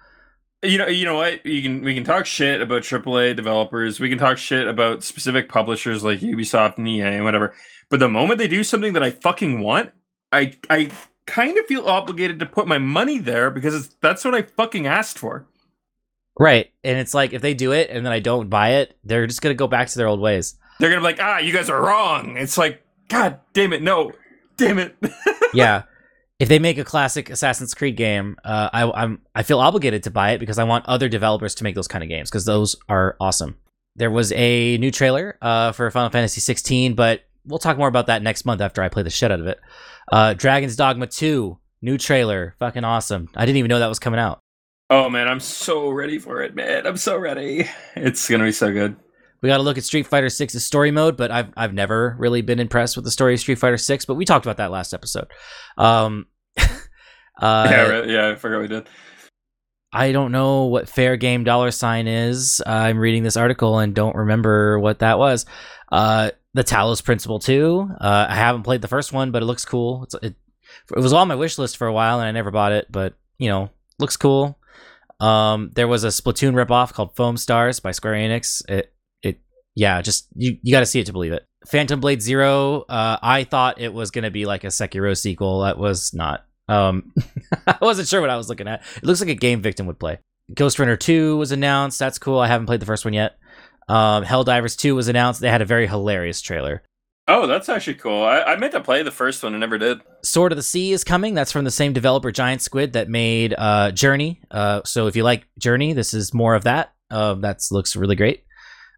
You know, you know what? You can we can talk shit about triple A developers. We can talk shit about specific publishers like Ubisoft and E A and whatever. But the moment they do something that I fucking want, I I kind of feel obligated to put my money there because it's, that's what I fucking asked for. Right, and it's like if they do it and then I don't buy it, they're just gonna go back to their old ways. They're gonna be like, ah, you guys are wrong. It's like, God damn it, no, damn it. Yeah. If they make a classic Assassin's Creed game, uh, I I'm I feel obligated to buy it because I want other developers to make those kind of games because those are awesome. There was a new trailer uh, for Final Fantasy sixteen, but we'll talk more about that next month after I play the shit out of it. Uh, Dragon's Dogma two, new trailer, fucking awesome. I didn't even know that was coming out. Oh man, I'm so ready for it, man. I'm so ready. It's gonna be so good. We got to look at Street Fighter six's story mode, but I've I've never really been impressed with the story of Street Fighter six, but we talked about that last episode. Um, uh, yeah, right. yeah, I forgot we did. I don't know what fair game dollar sign is. Uh, I'm reading this article and don't remember what that was. Uh, the Talos Principle two. Uh, I haven't played the first one, but it looks cool. It's, it, it was on my wish list for a while, and I never bought it, but, you know, looks cool. Um, there was a Splatoon ripoff called Foam Stars by Square Enix. It, Yeah, just you, you got to see it to believe it. Phantom Blade Zero, uh, I thought it was going to be like a Sekiro sequel. That was not. Um, I wasn't sure what I was looking at. It looks like a game Victim would play. Ghost Runner two was announced. That's cool. I haven't played the first one yet. Um, Helldivers two was announced. They had a very hilarious trailer. Oh, that's actually cool. I, I meant to play the first one and never did. Sword of the Sea is coming. That's from the same developer, Giant Squid, that made uh, Journey. Uh, so if you like Journey, this is more of that. Uh, that looks really great.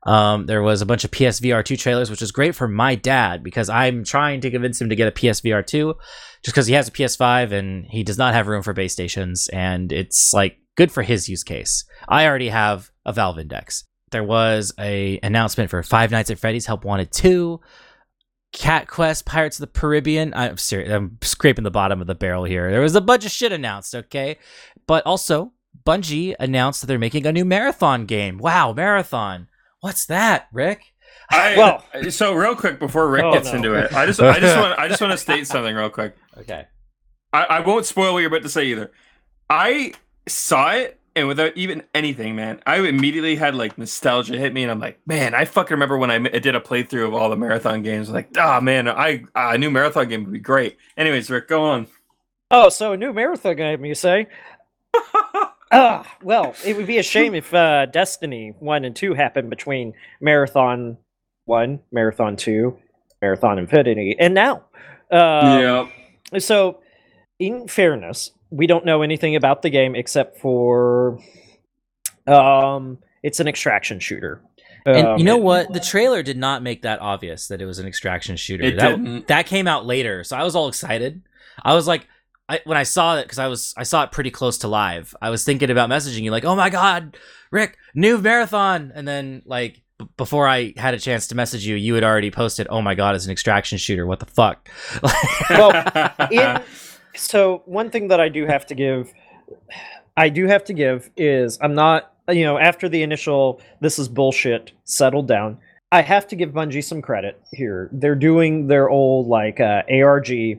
Um, there was a bunch of P S V R two trailers, which is great for my dad because I'm trying to convince him to get a P S V R two just because he has a P S five and he does not have room for base stations, and it's like good for his use case. I already have a Valve Index. There was a announcement for Five Nights at Freddy's Help Wanted two, Cat Quest, Pirates of the Caribbean. I'm serious. I'm scraping the bottom of the barrel here. There was a bunch of shit announced, okay? But also, Bungie announced that they're making a new Marathon game. Wow, Marathon. What's that, Rick? I, well, so real quick before Rick oh, gets no. into it, I just, I just want, I just want to state something real quick. Okay. I, I won't spoil what you're about to say either. I saw it, and without even anything, man, I immediately had like nostalgia hit me, and I'm like, man, I fucking remember when I did a playthrough of all the Marathon games. Like, ah, oh, man, I, I knew Marathon game would be great. Anyways, Rick, go on. Oh, so a new Marathon game, you say? Uh, well, it would be a shame if uh, Destiny one and two happened between Marathon one, Marathon two, Marathon Infinity, and now. Um, yeah. So, in fairness, we don't know anything about the game except for um, it's an extraction shooter. Um, and you know what? The trailer did not make that obvious that it was an extraction shooter. It that, didn't. That came out later, so I was all excited. I was like... I, when I saw it, because I was I saw it pretty close to live, I was thinking about messaging you like, oh my God, Rick, new Marathon. And then like b- before I had a chance to message you, you had already posted, oh my God, it's an extraction shooter. What the fuck? Well, in, so one thing that I do have to give, I do have to give is I'm not, you know, after the initial this is bullshit settled down, I have to give Bungie some credit here. They're doing their old like uh, A R G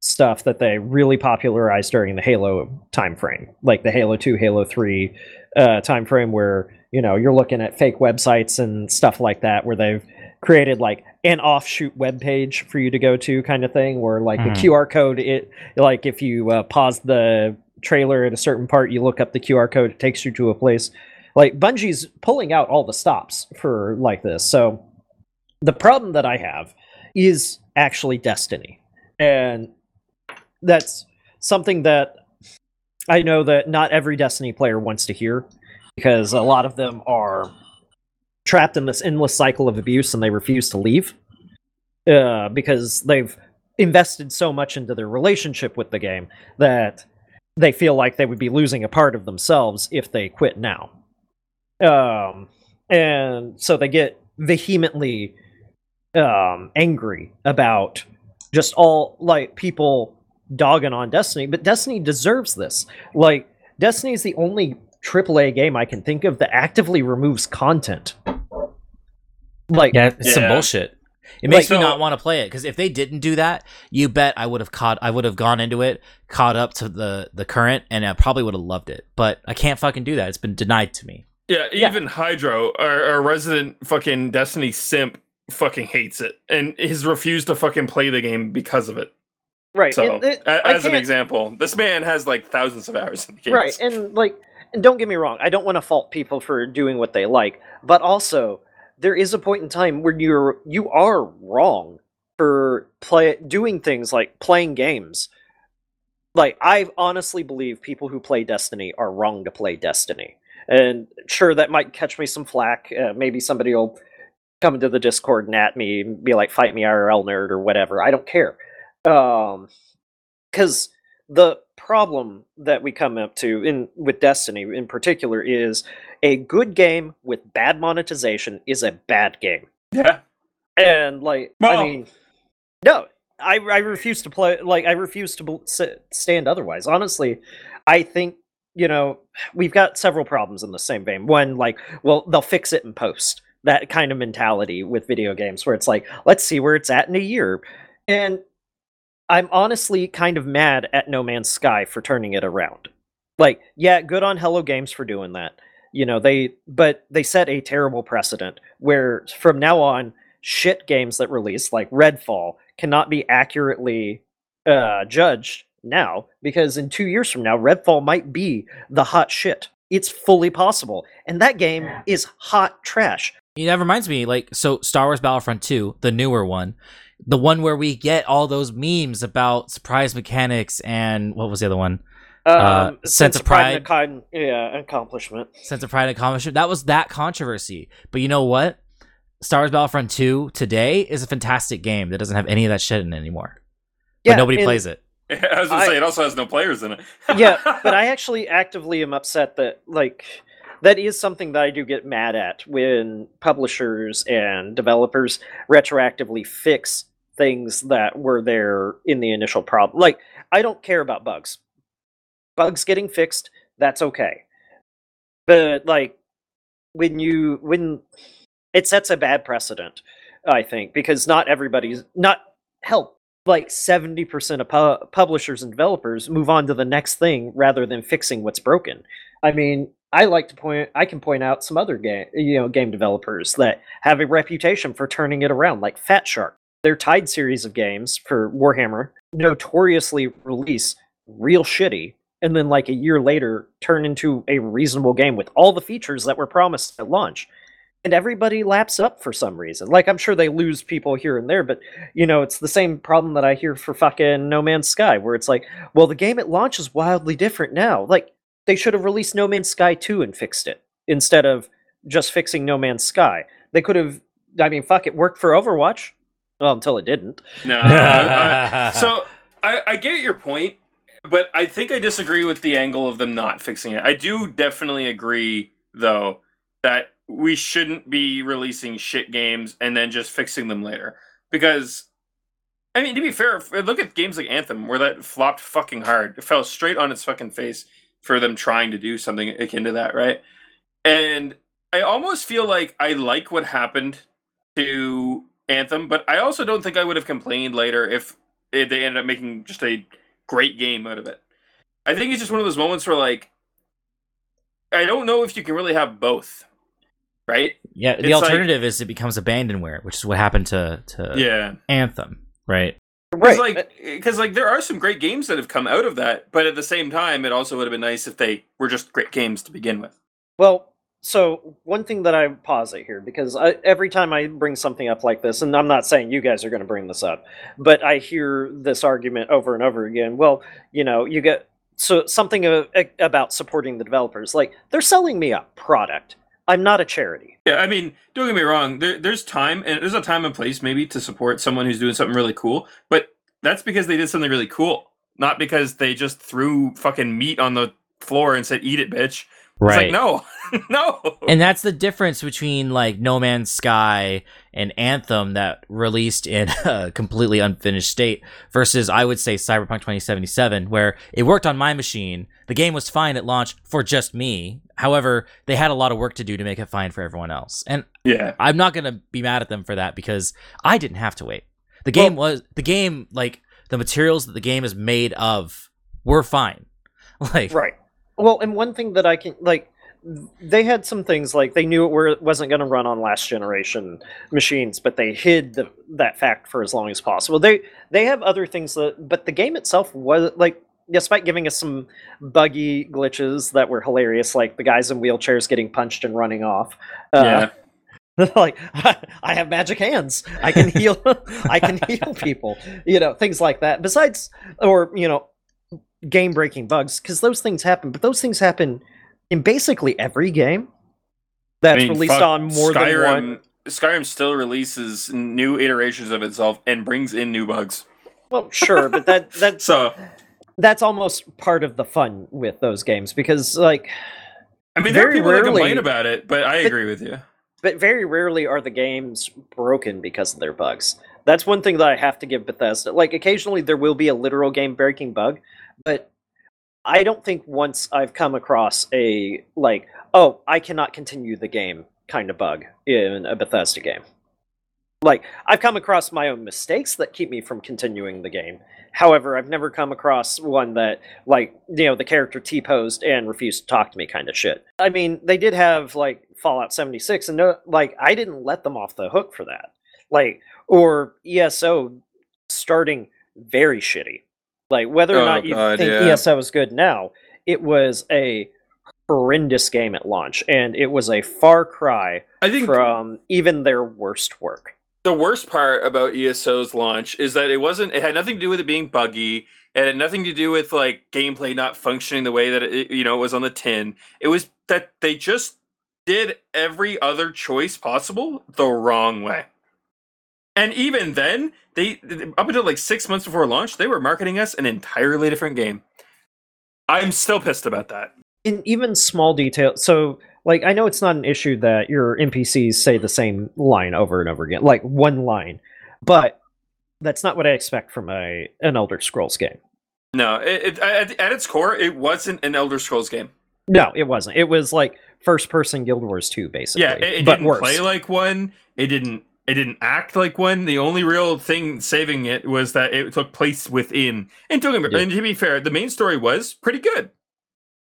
stuff that they really popularized during the Halo time frame, like the Halo two, Halo three uh, time frame, where you know you're looking at fake websites and stuff like that, where they've created like an offshoot web page for you to go to, kind of thing, where like mm-hmm. the Q R code, it like if you uh, pause the trailer at a certain part, you look up the Q R code, it takes you to a place. Like Bungie's pulling out all the stops for like this. So the problem that I have is actually Destiny, and that's something that I know that not every Destiny player wants to hear, because a lot of them are trapped in this endless cycle of abuse and they refuse to leave uh, because they've invested so much into their relationship with the game that they feel like they would be losing a part of themselves if they quit now. Um, and so they get vehemently um, angry about just all like people dogging on Destiny, but Destiny deserves this. Like, Destiny is the only triple A game I can think of that actively removes content. Like, yeah, it's yeah. some bullshit. It makes like, me so, not want to play it, because if they didn't do that, you bet I would have caught. I would have gone into it, caught up to the the current, and I probably would have loved it. But I can't fucking do that. It's been denied to me. Yeah, even yeah. Hydro, our, our resident fucking Destiny simp, fucking hates it, and he's refused to fucking play the game because of it. Right. So, it, it, as an example, this man has like thousands of hours in the game. Right, and like, and don't get me wrong, I don't want to fault people for doing what they like, but also, there is a point in time where you're you are wrong for play doing things like playing games. Like, I honestly believe people who play Destiny are wrong to play Destiny. And sure, that might catch me some flack. Uh, maybe somebody will come into the Discord and at me and be like, fight me I R L nerd or whatever. I don't care. Um, because the problem that we come up to in with Destiny in particular is a good game with bad monetization is a bad game. Yeah. And like, well, I mean, no, I I refuse to play, like, I refuse to stand otherwise. Honestly, I think, you know, we've got several problems in the same vein. One, like, well, they'll fix it in post. That kind of mentality with video games where it's like, let's see where it's at in a year. And I'm honestly kind of mad at No Man's Sky for turning it around. Like, yeah, good on Hello Games for doing that. You know, they, but they set a terrible precedent where from now on, shit games that release, like Redfall, cannot be accurately uh, judged now, because in two years from now, Redfall might be the hot shit. It's fully possible. And that game yeah. is hot trash. Yeah, that reminds me, like, so Star Wars Battlefront two, the newer one, the one where we get all those memes about surprise mechanics and what was the other one? Um, uh, sense, sense of pride, pride and, yeah, accomplishment. Sense of pride and accomplishment. That was that controversy. But you know what? Star Wars Battlefront two today is a fantastic game that doesn't have any of that shit in it anymore. Yeah, but nobody it, plays it. I was gonna I, say it also has no players in it. Yeah, but I actually actively am upset that like. That is something that I do get mad at when publishers and developers retroactively fix things that were there in the initial problem. Like, I don't care about bugs. Bugs getting fixed, that's okay. But, like, when you, when, it sets a bad precedent, I think, because not everybody's, not, hell, like seventy percent of pu- publishers and developers move on to the next thing rather than fixing what's broken. I mean, I like to point. I can point out some other game, you know, game developers that have a reputation for turning it around, like Fat Shark. Their Tide series of games for Warhammer notoriously release real shitty, and then like a year later, turn into a reasonable game with all the features that were promised at launch, and everybody laps up for some reason. Like, I'm sure they lose people here and there, but you know, it's the same problem that I hear for fucking No Man's Sky, where it's like, well, the game at launch is wildly different now, like. They should have released No Man's Sky two and fixed it, instead of just fixing No Man's Sky. They could have, I mean, fuck, it worked for Overwatch. Well, until it didn't. No. I, I, so, I, I get your point, but I think I disagree with the angle of them not fixing it. I do definitely agree, though, that we shouldn't be releasing shit games and then just fixing them later. Because, I mean, to be fair, look at games like Anthem, where that flopped fucking hard. It fell straight on its fucking face. For them trying to do something akin to that, right? And I almost feel like I like what happened to Anthem, but I also don't think I would have complained later if they ended up making just a great game out of it. I think it's just one of those moments where, like, I don't know if you can really have both, right? Yeah, the it's alternative like, is it becomes abandonware, which is what happened to, to yeah. Anthem, right? Because right. like, like, there are some great games that have come out of that, but at the same time, it also would have been nice if they were just great games to begin with. Well, so one thing that I pause at here, because I, every time I bring something up like this, and I'm not saying you guys are going to bring this up, but I hear this argument over and over again. Well, you know, you get so something a, a, about supporting the developers. Like, they're selling me a product. I'm not a charity. Yeah, I mean, don't get me wrong. There, there's time, and there's a time and place maybe to support someone who's doing something really cool, but that's because they did something really cool, not because they just threw fucking meat on the floor and said, eat it, bitch. Right. It's like, no, no. And that's the difference between like No Man's Sky and Anthem that released in a completely unfinished state versus, I would say, Cyberpunk twenty seventy-seven, where it worked on my machine. The game was fine at launch for just me. However, they had a lot of work to do to make it fine for everyone else. And yeah, I'm not going to be mad at them for that because I didn't have to wait. The game well, was the game, like the materials that the game is made of were fine. Like, right. Well, and one thing that I can, like, they had some things, like, they knew it were, wasn't going to run on last-generation machines, but they hid the, that fact for as long as possible. They they have other things, that, but the game itself was, like, despite giving us some buggy glitches that were hilarious, like the guys in wheelchairs getting punched and running off. Uh, yeah. Like, I have magic hands. I can heal, I can heal people. You know, things like that. Besides, or, you know, game-breaking bugs, because those things happen, but those things happen in basically every game that's I mean, released on more Skyrim, than one. Skyrim still releases new iterations of itself and brings in new bugs. Well, sure, but that that's, so, that's almost part of the fun with those games, because, like, I mean, there are people rarely, that complain about it, but I but, agree with you. But very rarely are the games broken because of their bugs. That's one thing that I have to give Bethesda. Like, occasionally there will be a literal game-breaking bug, but I don't think once I've come across a, like, oh, I cannot continue the game kind of bug in a Bethesda game. Like, I've come across my own mistakes that keep me from continuing the game. However, I've never come across one that, like, you know, the character T-posed and refused to talk to me kind of shit. I mean, they did have, like, Fallout seventy-six, and, no, like, I didn't let them off the hook for that. Like, or E S O starting very shitty. Like, whether or not oh, you God, think yeah. E S O is good now, it was a horrendous game at launch, and it was a far cry I think from even their worst work. The worst part about E S O's launch is that it wasn't. It had nothing to do with it being buggy. It had nothing to do with, like, gameplay not functioning the way that it, you know, it was on the tin. It was that they just did every other choice possible the wrong way. And even then, they up until like six months before launch, they were marketing us an entirely different game. I'm still pissed about that. In even small detail, so, like, I know it's not an issue that your N P Cs say the same line over and over again, like one line, but that's not what I expect from a an Elder Scrolls game. No, it, it, at, at its core, it wasn't an Elder Scrolls game. No, it wasn't. It was like first-person Guild Wars two, basically. Yeah, it, it but didn't worse. play like one. It didn't. It didn't act like one. The only real thing saving it was that it took place within. And to, yeah. and to be fair, the main story was pretty good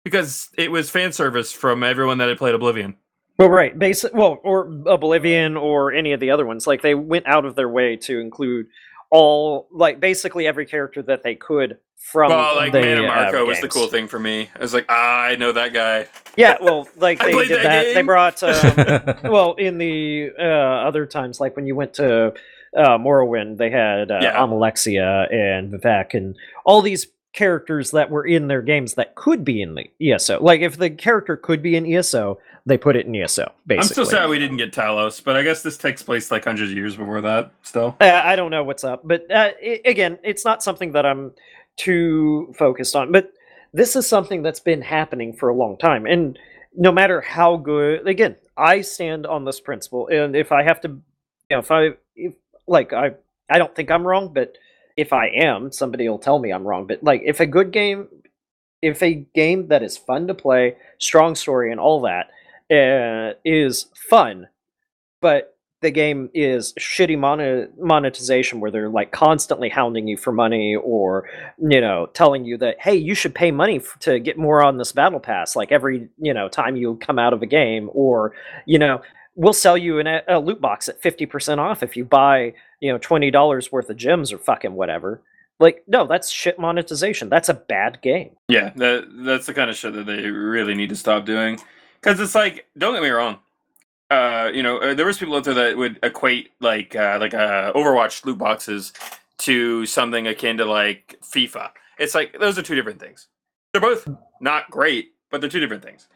because it was fan service from everyone that had played Oblivion. Well, right. Basi- well, or Oblivion or any of the other ones. Like, they went out of their way to include all, like, basically every character that they could from well, like, the, Man of Marco uh, was the cool thing for me. I was like, ah, I know that guy. Yeah, well, like, they did that. that. They brought, um, well, in the uh, other times, like when you went to uh, Morrowind, they had uh, yeah. Amalexia and Vivek and all these characters that were in their games that could be in the E S O. Like, if the character could be in E S O, they put it in E S O, basically. I'm so sad we didn't get Talos, but I guess this takes place like hundreds of years before that, still. Uh, I don't know what's up, but uh, it, again, it's not something that I'm too focused on, but this is something that's been happening for a long time, and no matter how good, again, I stand on this principle, and if I have to, you know, if I, if, like, I, I don't think I'm wrong, but if I am, somebody will tell me I'm wrong, but, like, if a good game, if a game that is fun to play, strong story and all that, uh, is fun, but the game is shitty mon- monetization where they're, like, constantly hounding you for money or, you know, telling you that, hey, you should pay money f- to get more on this battle pass, like, every, you know, time you come out of a game, or, you know, we'll sell you an, a loot box at fifty percent off if you buy, you know, twenty dollars worth of gems or fucking whatever. Like, no, that's shit monetization. That's a bad game. Yeah, that, that's the kind of shit that they really need to stop doing. Because it's like, don't get me wrong. Uh, you know, there was people out there that would equate like uh, like uh, Overwatch loot boxes to something akin to like FIFA. It's like, those are two different things. They're both not great, but they're two different things.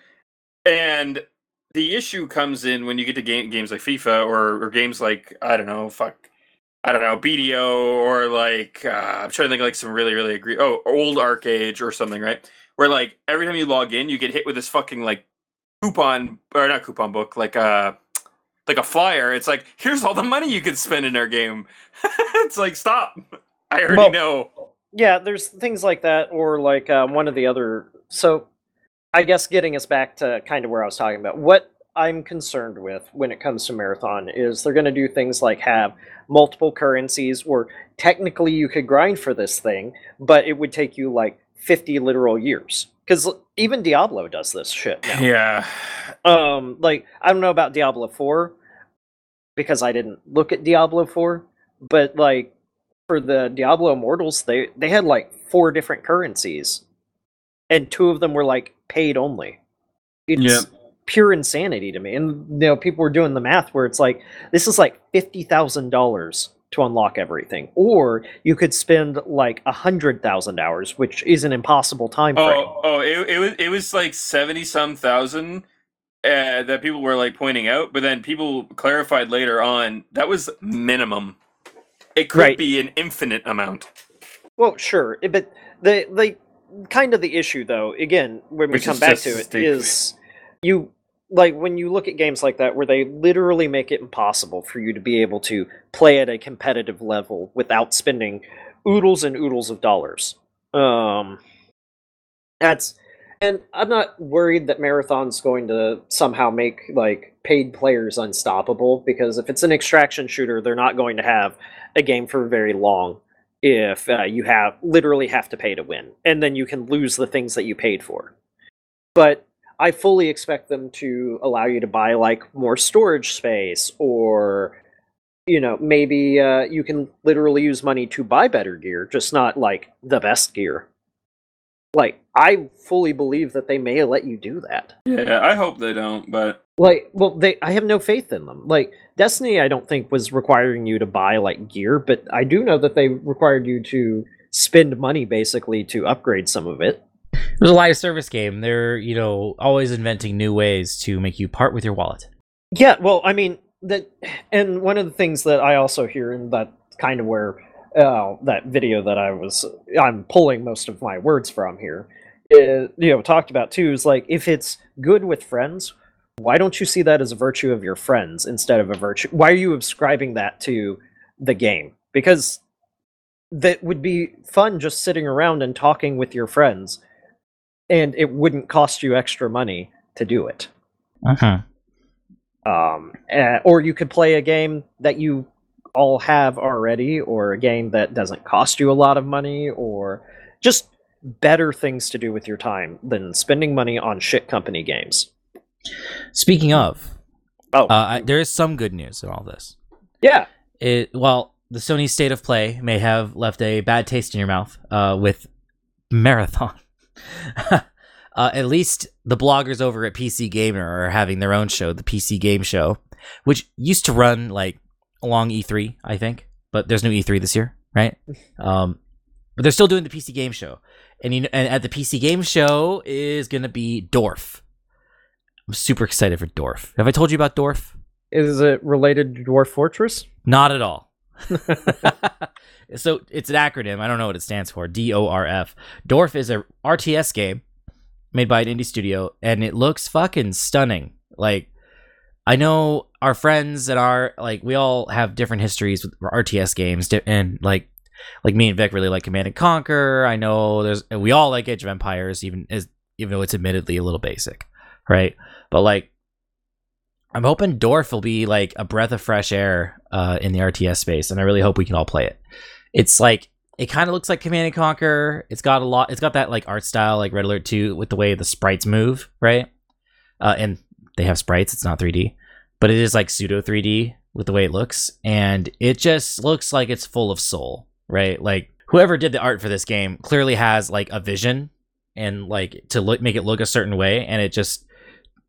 And the issue comes in when you get to game, games like FIFA or, or games like, I don't know, fuck, I don't know, B D O or like, uh, I'm trying to think of like some really, really agree. Oh, old arcade or something, right? Where like every time you log in, you get hit with this fucking like coupon or not coupon book, like a like a flyer. It's like, here's all the money you could spend in our game. It's like, stop. I already well, know. Yeah, there's things like that, or like uh, one of the other. So, I guess getting us back to kind of where I was talking about, what I'm concerned with when it comes to Marathon is they're going to do things like have multiple currencies, or technically you could grind for this thing, but it would take you like fifty literal years. Because even Diablo does this shit now. Yeah. Um, like, I don't know about Diablo four, because I didn't look at Diablo four, but like, for the Diablo Immortals, they, they had like four different currencies, and two of them were like paid only. It's yeah. pure insanity to me. And you know, people were doing the math where it's like, this is like fifty thousand dollars to unlock everything, or you could spend like a hundred thousand hours, which is an impossible time frame. Oh, oh it, it was it was like seventy some thousand uh, that people were like pointing out, but then people clarified later on that was minimum. It could right. be an infinite amount. Well, sure, but the the kind of the issue though, again, when which we come back to it, stupid. is you. Like, when you look at games like that, where they literally make it impossible for you to be able to play at a competitive level without spending oodles and oodles of dollars. Um, that's, and I'm not worried that Marathon's going to somehow make, like, paid players unstoppable, because if it's an extraction shooter, they're not going to have a game for very long if uh, you have literally have to pay to win, and then you can lose the things that you paid for. But I fully expect them to allow you to buy, like, more storage space, or, you know, maybe uh, you can literally use money to buy better gear, just not, like, the best gear. Like, I fully believe that they may let you do that. Yeah, I hope they don't, but... Like, well, they I have no faith in them. Like, Destiny, I don't think, was requiring you to buy, like, gear, but I do know that they required you to spend money, basically, to upgrade some of it. It was a live service game. They're, you know, always inventing new ways to make you part with your wallet. Yeah, well, I mean, that, and one of the things that I also hear, and that kind of where uh, that video that I was, I'm pulling most of my words from here, is, you know, talked about too, is like, if it's good with friends, why don't you see that as a virtue of your friends instead of a virtue? Why are you ascribing that to the game? Because that would be fun just sitting around and talking with your friends, and it wouldn't cost you extra money to do it. Uh-huh. Um, uh, or you could play a game that you all have already, or a game that doesn't cost you a lot of money, or just better things to do with your time than spending money on shit company games. Speaking of, oh, uh, I, there is some good news in all this. Yeah. It, well, the Sony State of Play may have left a bad taste in your mouth uh, with Marathon. uh, at least the bloggers over at P C Gamer are having their own show, the P C Game Show, which used to run like along E three, I think, but there's no E three this year, right? Um, but they're still doing the P C Game Show, and, you know, and at the P C Game Show is going to be DORF. I'm super excited for DORF. Have I told you about DORF? Is it related to Dwarf Fortress? Not at all. So it's an acronym. I don't know what it stands for. D O R F. DORF is a R T S game made by an indie studio, and it looks fucking stunning. Like, I know our friends that are like, we all have different histories with R T S games, and like, like me and Vic really like Command and Conquer. I know there's we all like Age of Empires, even as even though it's admittedly a little basic, right? But like, I'm hoping DORF will be like a breath of fresh air uh, in the R T S space, and I really hope we can all play it. It's like, it kind of looks like Command and Conquer. It's got a lot. It's got that like art style, like Red Alert two, with the way the sprites move, right? Uh, and they have sprites. It's not three D, but it is like pseudo three D with the way it looks, and it just looks like it's full of soul, right? Like, whoever did the art for this game clearly has like a vision, and like to look, make it look a certain way, and it just,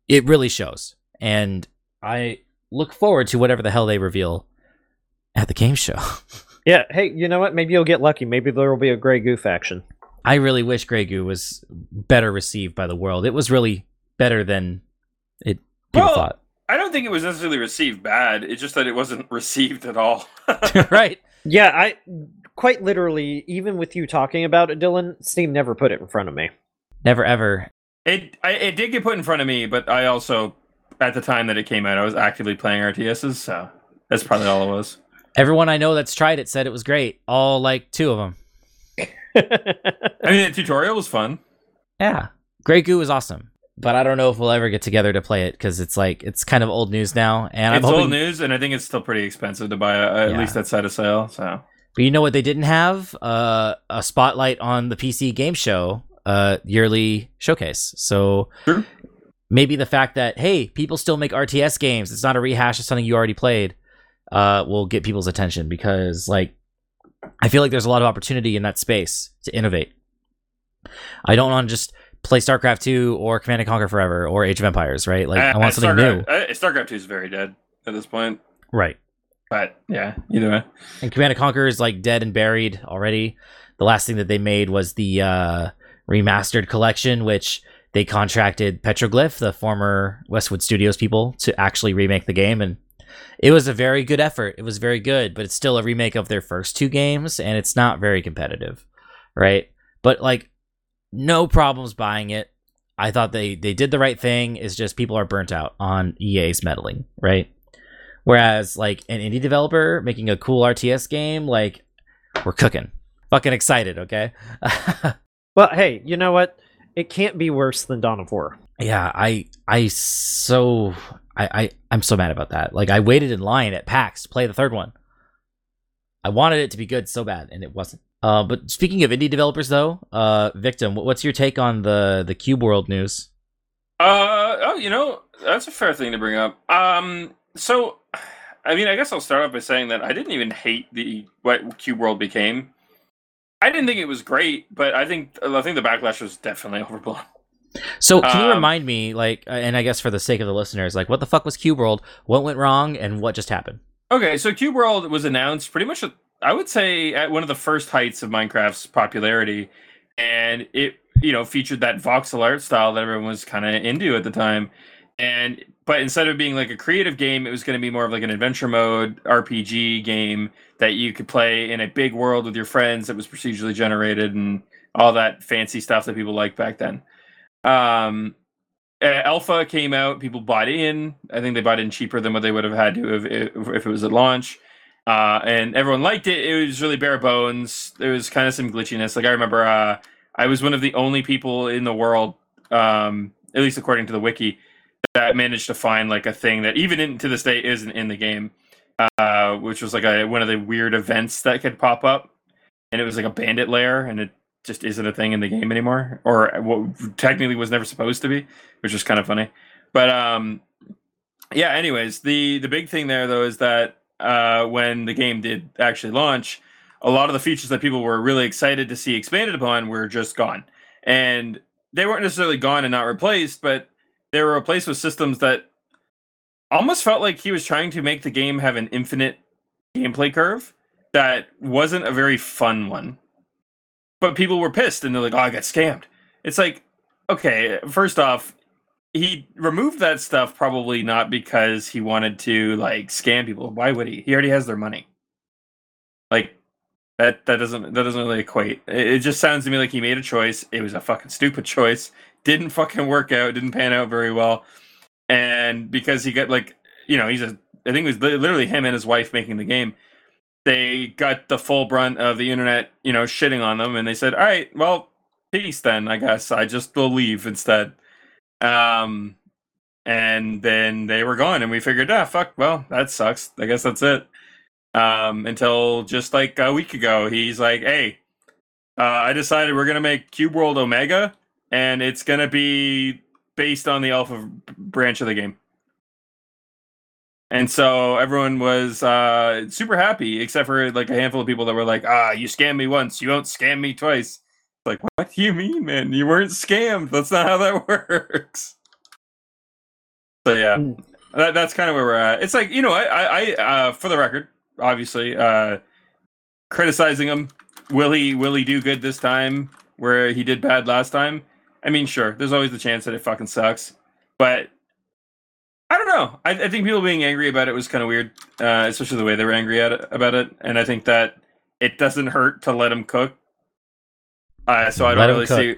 it really shows. And I look forward to whatever the hell they reveal at the game show. Yeah, hey, you know what? Maybe you'll get lucky. Maybe there will be a Grey Goo faction. I really wish Grey Goo was better received by the world. It was really better than it people well, thought. I don't think it was necessarily received bad. It's just that it wasn't received at all. Right. Yeah, I quite literally, even with you talking about it, Dylan, Steam never put it in front of me. Never, ever. It I, it did get put in front of me, but I also, at the time that it came out, I was actively playing R T Ss, so that's probably all it was. Everyone I know that's tried it said it was great. All, like, two of them. I mean, the tutorial was fun. Yeah. Grey Goo was awesome. But I don't know if we'll ever get together to play it, because it's like, it's kind of old news now. And It's I'm hoping... old news, and I think it's still pretty expensive to buy, uh, at yeah. least that side of sale. So. But you know what they didn't have? Uh, a spotlight on the P C Game Show uh, yearly showcase. So sure. Maybe the fact that, hey, people still make R T S games, it's not a rehash of something you already played, uh, will get people's attention, because like I feel like there's a lot of opportunity in that space to innovate. I don't want to just... play StarCraft two or Command and Conquer forever or Age of Empires, right? Like, I, I want something Starcraft, new. I, StarCraft two is very dead at this point. Right. But, yeah, either way. And Command and Conquer is, like, dead and buried already. The last thing that they made was the uh, remastered collection, which they contracted Petroglyph, the former Westwood Studios people, to actually remake the game. And it was a very good effort. It was very good, but it's still a remake of their first two games, and it's not very competitive, right? But, like, no problems buying it. I thought they, they did the right thing. It's just people are burnt out on E A's meddling, right? Whereas, like, an indie developer making a cool R T S game, like, we're cooking. Fucking excited, okay? Well, hey, you know what? It can't be worse than Dawn of War. Yeah, I I so... I, I, I'm so mad about that. Like, I waited in line at PAX to play the third one. I wanted it to be good so bad, and it wasn't. Uh, but speaking of indie developers, though, uh, Victim, what's your take on the, the Cube World news? Uh, oh, you know, that's a fair thing to bring up. Um, so, I mean, I guess I'll start off by saying that I didn't even hate the what Cube World became. I didn't think it was great, but I think I think the backlash was definitely overblown. So, can um, you remind me, like, and I guess for the sake of the listeners, like, what the fuck was Cube World? What went wrong, and what just happened? Okay, so Cube World was announced pretty much. A- I would say at one of the first heights of Minecraft's popularity, and it, you know, featured that voxel art style that everyone was kind of into at the time. And but instead of being like a creative game, it was going to be more of like an adventure mode R P G game that you could play in a big world with your friends that was procedurally generated and all that fancy stuff that people liked back then. Um, Alpha came out, people bought in. I think they bought in cheaper than what they would have had to if, if it was at launch. Uh, and everyone liked it. It was really bare bones. There was kind of some glitchiness. Like, I remember uh, I was one of the only people in the world, um, at least according to the wiki, that managed to find, like, a thing that even in, to this day isn't in the game, uh, which was, like, a, one of the weird events that could pop up. And it was, like, a bandit lair, and it just isn't a thing in the game anymore. Or what technically was never supposed to be, which was kind of funny. But, um, yeah, anyways, the, the big thing there, though, is that Uh, when the game did actually launch, a lot of the features that people were really excited to see expanded upon were just gone. And they weren't necessarily gone and not replaced, but they were replaced with systems that almost felt like he was trying to make the game have an infinite gameplay curve that wasn't a very fun one. But people were pissed, and they're like, oh, I got scammed. It's like, okay, first off, he removed that stuff probably not because he wanted to, like, scam people. Why would he? He already has their money. Like, that that doesn't that doesn't really equate. It, it just sounds to me like he made a choice. It was a fucking stupid choice. Didn't fucking work out. Didn't pan out very well. And because he got, like, you know, he's a... I think it was literally him and his wife making the game. They got the full brunt of the internet, you know, shitting on them. And they said, all right, well, peace then, I guess. I just will leave instead. Um, and then they were gone, and we figured, ah, fuck, well, that sucks. I guess that's it. Um, until just like a week ago, he's like, hey, uh, I decided we're going to make Cube World Omega, and it's going to be based on the alpha branch of the game. And so everyone was uh, super happy, except for like a handful of people that were like, ah, you scammed me once, you won't scam me twice. Like, what do you mean, man? You weren't scammed. That's not how that works. So yeah, that, that's kind of where we're at. It's like, you know, I, I, uh, for the record, obviously, uh, criticizing him. Will he, will he do good this time where he did bad last time? I mean, sure, there's always the chance that it fucking sucks, but I don't know. I, I think people being angry about it was kind of weird, uh, especially the way they were angry at it, about it. And I think that it doesn't hurt to let him cook. Uh, so I don't really see.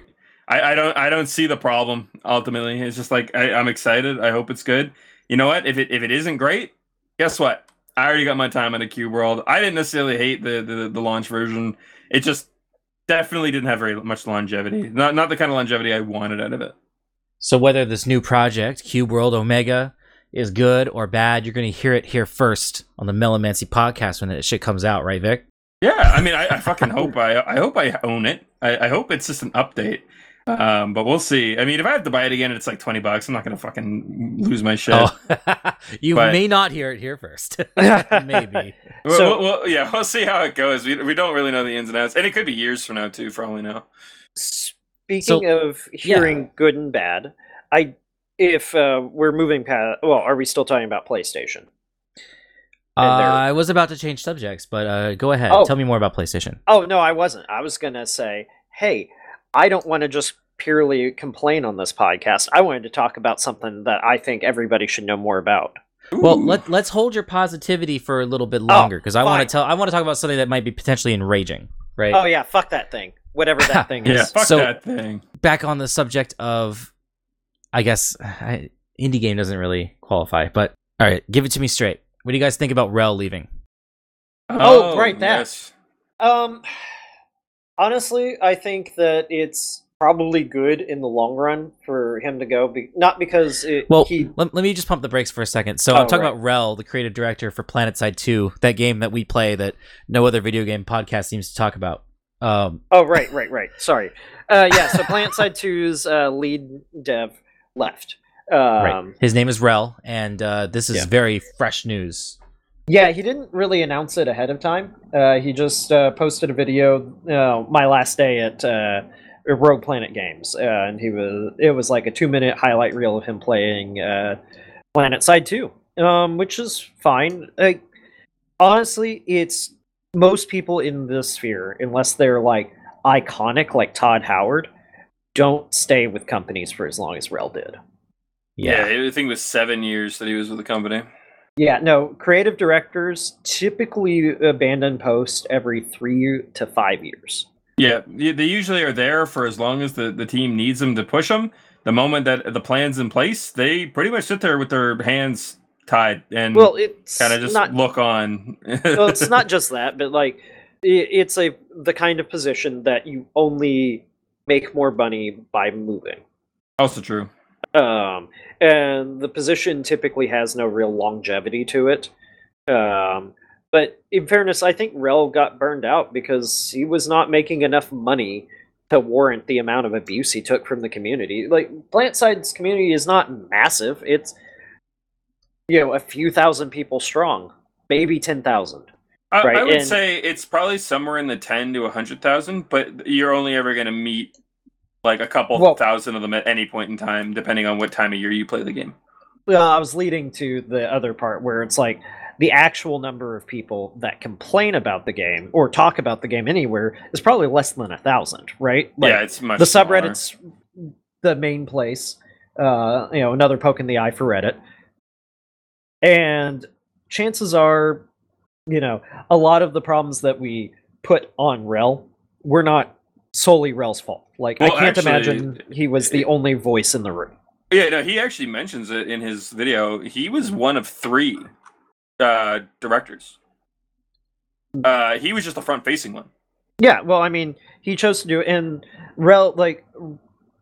I, I don't I don't see the problem. Ultimately, it's just like I, I'm excited. I hope it's good. You know what? If it if it isn't great, guess what? I already got my time out of Cube World. I didn't necessarily hate the, the the launch version. It just definitely didn't have very much longevity. Not not the kind of longevity I wanted out of it. So whether this new project, Cube World Omega, is good or bad, you're going to hear it here first on the Melonmancy podcast when that shit comes out, right, Vic? Yeah, I mean, I, I fucking hope I I hope I own it. I, I hope it's just an update. Um, but we'll see. I mean, if I have to buy it again, it's like twenty bucks. I'm not going to fucking lose my shit. Oh. you but... may not hear it here first. Maybe. Well, so... we'll, we'll, yeah, we'll see how it goes. We, we don't really know the ins and outs. And it could be years from now, too, for all we know. Speaking so, of hearing yeah. good and bad, I if uh, we're moving past... Well, are we still talking about PlayStation? Uh, I was about to change subjects, but uh, go ahead. Oh. Tell me more about PlayStation. Oh, no, I wasn't. I was going to say, hey... I don't want to just purely complain on this podcast. I wanted to talk about something that I think everybody should know more about. Ooh. Well, let, let's hold your positivity for a little bit longer, because oh, I want to tell I want to talk about something that might be potentially enraging, right? Oh, yeah, fuck that thing. Whatever that thing is. Yeah, fuck so, that thing. Back on the subject of, I guess, I, indie game doesn't really qualify, but all right, give it to me straight. What do you guys think about Rel leaving? Oh, oh right, that. Yes. Um... Honestly, I think that it's probably good in the long run for him to go. Be- not because it, well, he... Let, let me just pump the brakes for a second. So oh, I'm talking right. about Rel, the creative director for PlanetSide two, that game that we play that no other video game podcast seems to talk about. Um... Oh, right, right, right. Sorry. Uh, yeah, so PlanetSide two's uh, lead dev left. Um, right. His name is Rel, and uh, this is yeah. very fresh news. Yeah, he didn't really announce it ahead of time. Uh, he just uh, posted a video, uh, my last day at uh, Rogue Planet Games, uh, and he was it was like a two-minute highlight reel of him playing uh, PlanetSide two, um, which is fine. Like, honestly, it's most people in this sphere, unless they're like iconic, like Todd Howard, don't stay with companies for as long as Rel did. Yeah, yeah I think it was seven years that he was with the company. Yeah, no, creative directors typically abandon posts every three to five years. Yeah, they usually are there for as long as the, the team needs them to push them. The moment that the plan's in place, they pretty much sit there with their hands tied and well, kind of just not, look on. Well, it's not just that, but like it, it's a the kind of position that you only make more money by moving. Also true. Um, and the position typically has no real longevity to it. Um, but in fairness, I think Rel got burned out because he was not making enough money to warrant the amount of abuse he took from the community. Like, PlanetSide's community is not massive. It's, you know, a few thousand people strong, maybe ten thousand. I, right? I would and, say it's probably somewhere in the ten to one hundred thousand, but you're only ever going to meet like a couple well, thousand of them at any point in time, depending on what time of year you play the game. Well, I was leading to the other part where it's like the actual number of people that complain about the game or talk about the game anywhere is probably less than a thousand, right? Like, yeah, it's much. The smaller. Subreddit's the main place. Uh, you know, another poke in the eye for Reddit, and chances are, you know, a lot of the problems that we put on Rel were not solely Rel's fault. Like, well, I can't actually imagine he was the only voice in the room. Yeah, no, he actually mentions it in his video. He was one of three uh, directors. Uh, he was just the front-facing one. Yeah, well, I mean, he chose to do it. And Rel, like,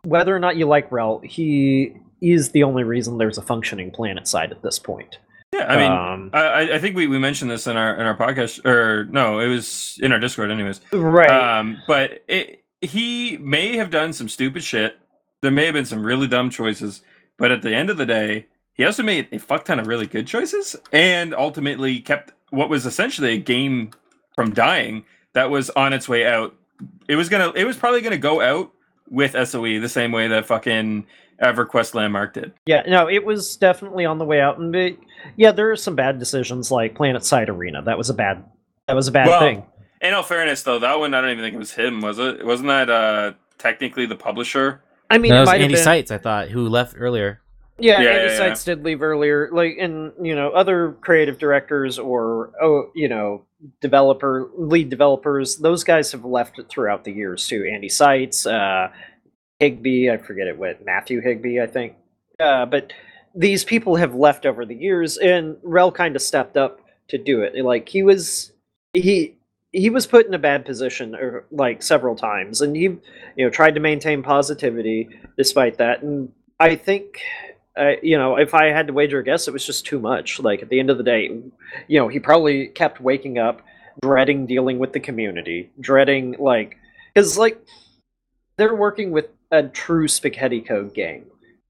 whether or not you like Rel, he is the only reason there's a functioning planet side at this point. Yeah, I mean, um, I, I think we, we mentioned this in our in our podcast, or no, it was in our Discord, anyways. Right. Um, but it, he may have done some stupid shit. There may have been some really dumb choices, but at the end of the day, he also made a fuck ton of really good choices, and ultimately kept what was essentially a game from dying that was on its way out. It was gonna, it was probably gonna go out with S O E the same way that fucking EverQuest Landmark did. Yeah, no, it was definitely on the way out, and it, yeah, there are some bad decisions like PlanetSide Arena. That was a bad, that was a bad well, thing. In all fairness, though, that one I don't even think it was him, was it? Wasn't that uh, technically the publisher? I mean, no, it, it was might Andy have been. Seitz, I thought, who left earlier. Yeah, yeah Andy yeah, Seitz yeah. did leave earlier. Like, and you know, other creative directors or oh, you know, developer lead developers, those guys have left throughout the years too. Andy Seitz, uh, Higby, I forget it, what, Matthew Higby, I think. Uh, but these people have left over the years, and Rel kind of stepped up to do it. Like, he was, he he was put in a bad position, or, like, several times, and he, you know, tried to maintain positivity despite that. And I think, uh, you know, if I had to wager a guess, it was just too much. Like, at the end of the day, you know, he probably kept waking up, dreading dealing with the community, dreading, like, because, like, they're working with a true spaghetti code game.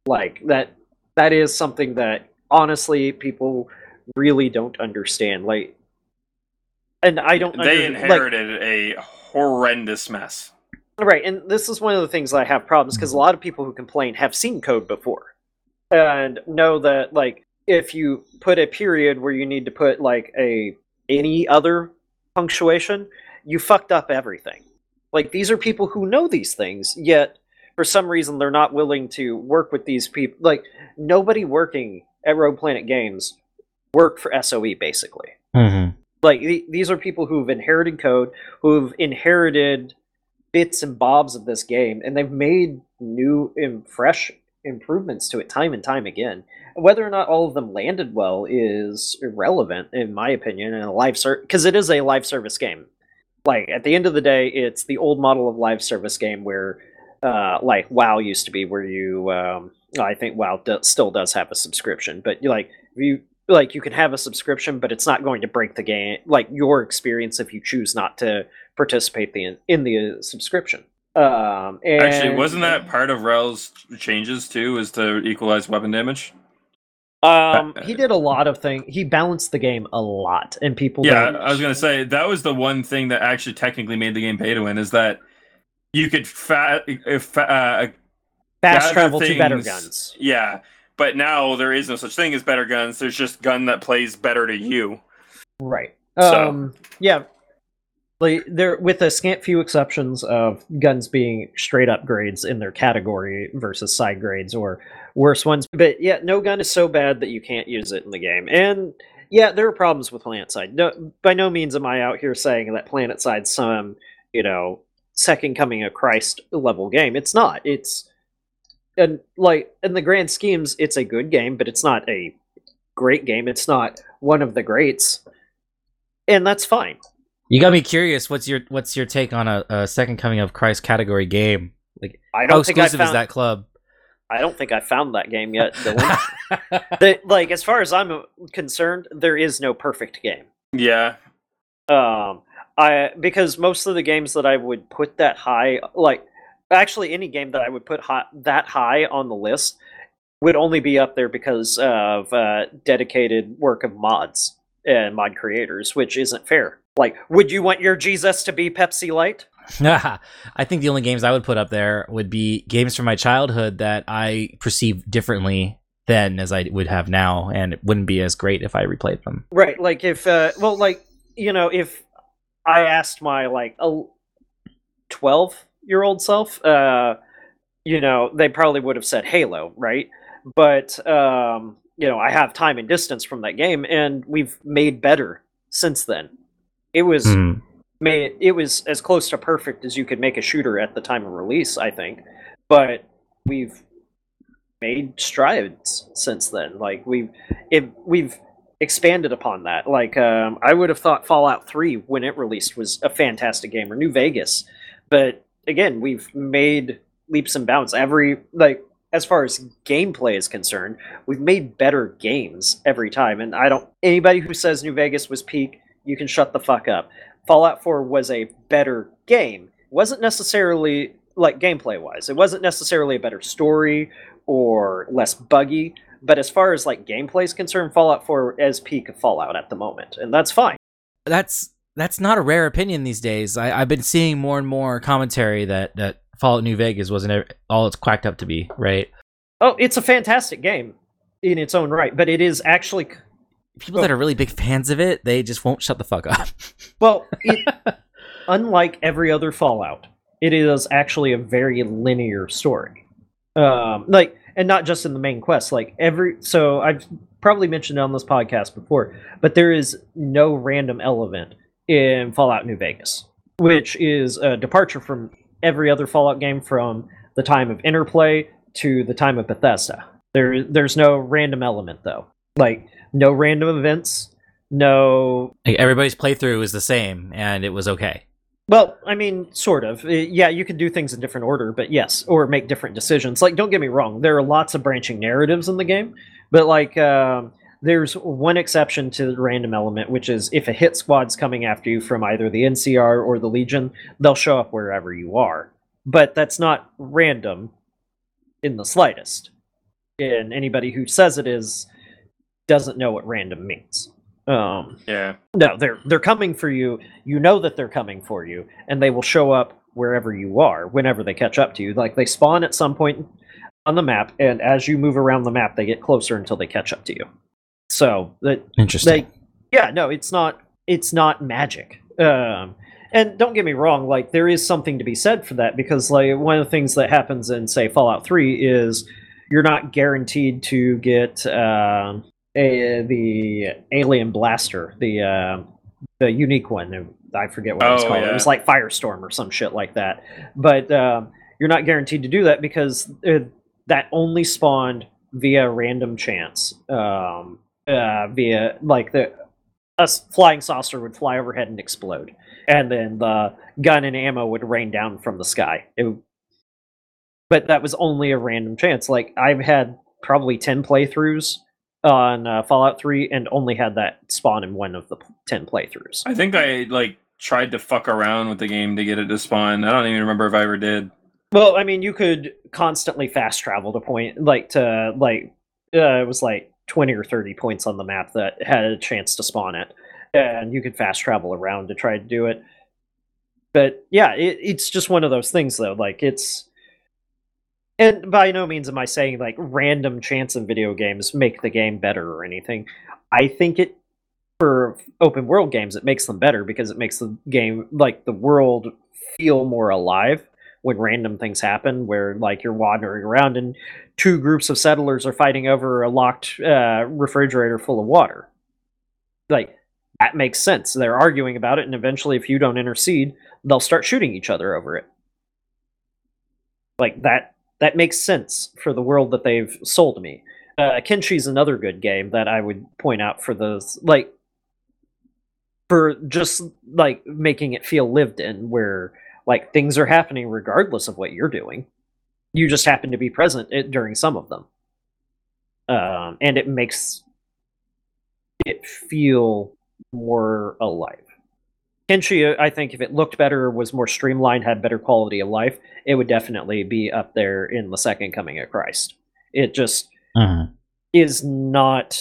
Like, that that is something that, honestly, people really don't understand. Like, and I don't... They under, inherited like, a horrendous mess. Right, and this is one of the things that I have problems, because a lot of people who complain have seen code before, and know that, like, if you put a period where you need to put, like, a any other punctuation, you fucked up everything. Like, these are people who know these things, yet for some reason they're not willing to work with these people. Like, nobody working at Rogue Planet Games worked for S O E, basically. Mm-hmm. Like, th- these are people who've inherited code, who've inherited bits and bobs of this game, and they've made new and fresh improvements to it time and time again. Whether or not all of them landed well is irrelevant, in my opinion, in a live service, because it is a live service game. Like, at the end of the day, it's the old model of live service game where, uh, like, WoW used to be, where you, um, I think WoW do- still does have a subscription, but, like, you like you can have a subscription, but it's not going to break the game, like, your experience if you choose not to participate the, in the subscription. Um, and, Actually, wasn't that part of Rel's changes, too, is to equalize weapon damage? Um, he did a lot of things. He balanced the game a lot, and people. Yeah, I was gonna say that was the one thing that actually technically made the game pay to win, is that you could fa- fa- uh, fast travel things, to better guns. Yeah, but now there is no such thing as better guns. There's just gun that plays better to you. Right. So. Um. Yeah. Like, there, with a scant few exceptions of guns being straight up grades in their category versus side grades or worse ones. But yeah, no gun is so bad that you can't use it in the game. And yeah, there are problems with PlanetSide. No, by no means am I out here saying that PlanetSide's some, you know, second coming of Christ level game. It's not. It's, and like, in the grand schemes, it's a good game, but it's not a great game. It's not one of the greats. And that's fine. You got me curious. What's your what's your take on a, a Second Coming of Christ category game? Like, I don't how think exclusive I found, is that club? I don't think I found that game yet. the, like, as far as I'm concerned, there is no perfect game. Yeah. Um. I because most of the games that I would put that high, like, actually any game that I would put high, that high on the list would only be up there because of uh, dedicated work of mods and mod creators, which isn't fair. Like, would you want your Jesus to be Pepsi Light? I think the only games I would put up there would be games from my childhood that I perceived differently then as I would have now, and it wouldn't be as great if I replayed them. Right, like, if, uh, well, like, you know, if I asked my, like, twelve-year-old self, uh, you know, they probably would have said Halo, right? But, um, you know, I have time and distance from that game, and we've made better since then. It was mm. made, it was as close to perfect as you could make a shooter at the time of release, I think. But we've made strides since then. Like, we've it, we've expanded upon that. Like, um, I would have thought Fallout three, when it released, was a fantastic game, or New Vegas. But again, we've made leaps and bounds. Every like as far as gameplay is concerned, we've made better games every time. And I don't anybody who says New Vegas was peak. You can shut the fuck up. Fallout four was a better game. It wasn't necessarily, like, gameplay-wise. It wasn't necessarily a better story or less buggy. But as far as, like, gameplay is concerned, Fallout four is peak of Fallout at the moment. And that's fine. That's that's not a rare opinion these days. I, I've been seeing more and more commentary that, that Fallout New Vegas wasn't all it's quacked up to be, right? Oh, it's a fantastic game in its own right. But it is actually... People that are really big fans of it, they just won't shut the fuck up. Well, it, unlike every other Fallout, it is actually a very linear story. Um, like, and not just in the main quest. Like every, so I've probably mentioned it on this podcast before, but there is no random element in Fallout New Vegas, which is a departure from every other Fallout game from the time of Interplay to the time of Bethesda. There, there's no random element, though. Like, no random events, no... Everybody's playthrough is the same, and it was okay. Well, I mean, sort of. Yeah, you can do things in different order, but yes, or make different decisions. Like, don't get me wrong, there are lots of branching narratives in the game, but, like, um, there's one exception to the random element, which is if a hit squad's coming after you from either the N C R or the Legion, they'll show up wherever you are. But that's not random in the slightest. And anybody who says it is doesn't know what random means. Um, yeah. No, they're they're coming for you. You know that they're coming for you, and they will show up wherever you are whenever they catch up to you. Like, they spawn at some point on the map, and as you move around the map, they get closer until they catch up to you. So that interesting. They, yeah, no, it's not. It's not magic. Um, and don't get me wrong. Like, there is something to be said for that, because, like, one of the things that happens in, say, Fallout three is you're not guaranteed to get uh, a, the alien blaster, the uh, the unique one. I forget what oh, it was called. Yeah. It was like Firestorm or some shit like that. But uh, you're not guaranteed to do that because it, that only spawned via random chance. Um, Uh, via, like, the a flying saucer would fly overhead and explode, and then the gun and ammo would rain down from the sky. It would, but that was only a random chance. Like, I've had probably ten playthroughs on uh, Fallout three, and only had that spawn in one of the ten playthroughs. I think I, like, tried to fuck around with the game to get it to spawn. I don't even remember if I ever did. Well, I mean, you could constantly fast travel to point, like, to, like, uh, it was, like, twenty or thirty points on the map that had a chance to spawn it, and you could fast travel around to try to do it. But yeah, it, it's just one of those things, though. Like, it's, and by no means am I saying, like, random chance in video games make the game better or anything. I think it, for open world games, it makes them better because it makes the game, like, the world feel more alive when random things happen, where, like, you're wandering around and two groups of settlers are fighting over a locked uh, refrigerator full of water. Like, that makes sense. They're arguing about it, and eventually, if you don't intercede, they'll start shooting each other over it. Like, that that makes sense for the world that they've sold me. Uh, Kenshi's another good game that I would point out for those, like, for just, like, making it feel lived in, where, like, things are happening regardless of what you're doing. You just happen to be present at, during some of them. Um, and it makes it feel more alive. Kenshi, I think, if it looked better, was more streamlined, had better quality of life, it would definitely be up there in the second coming of Christ. It just uh-huh. is not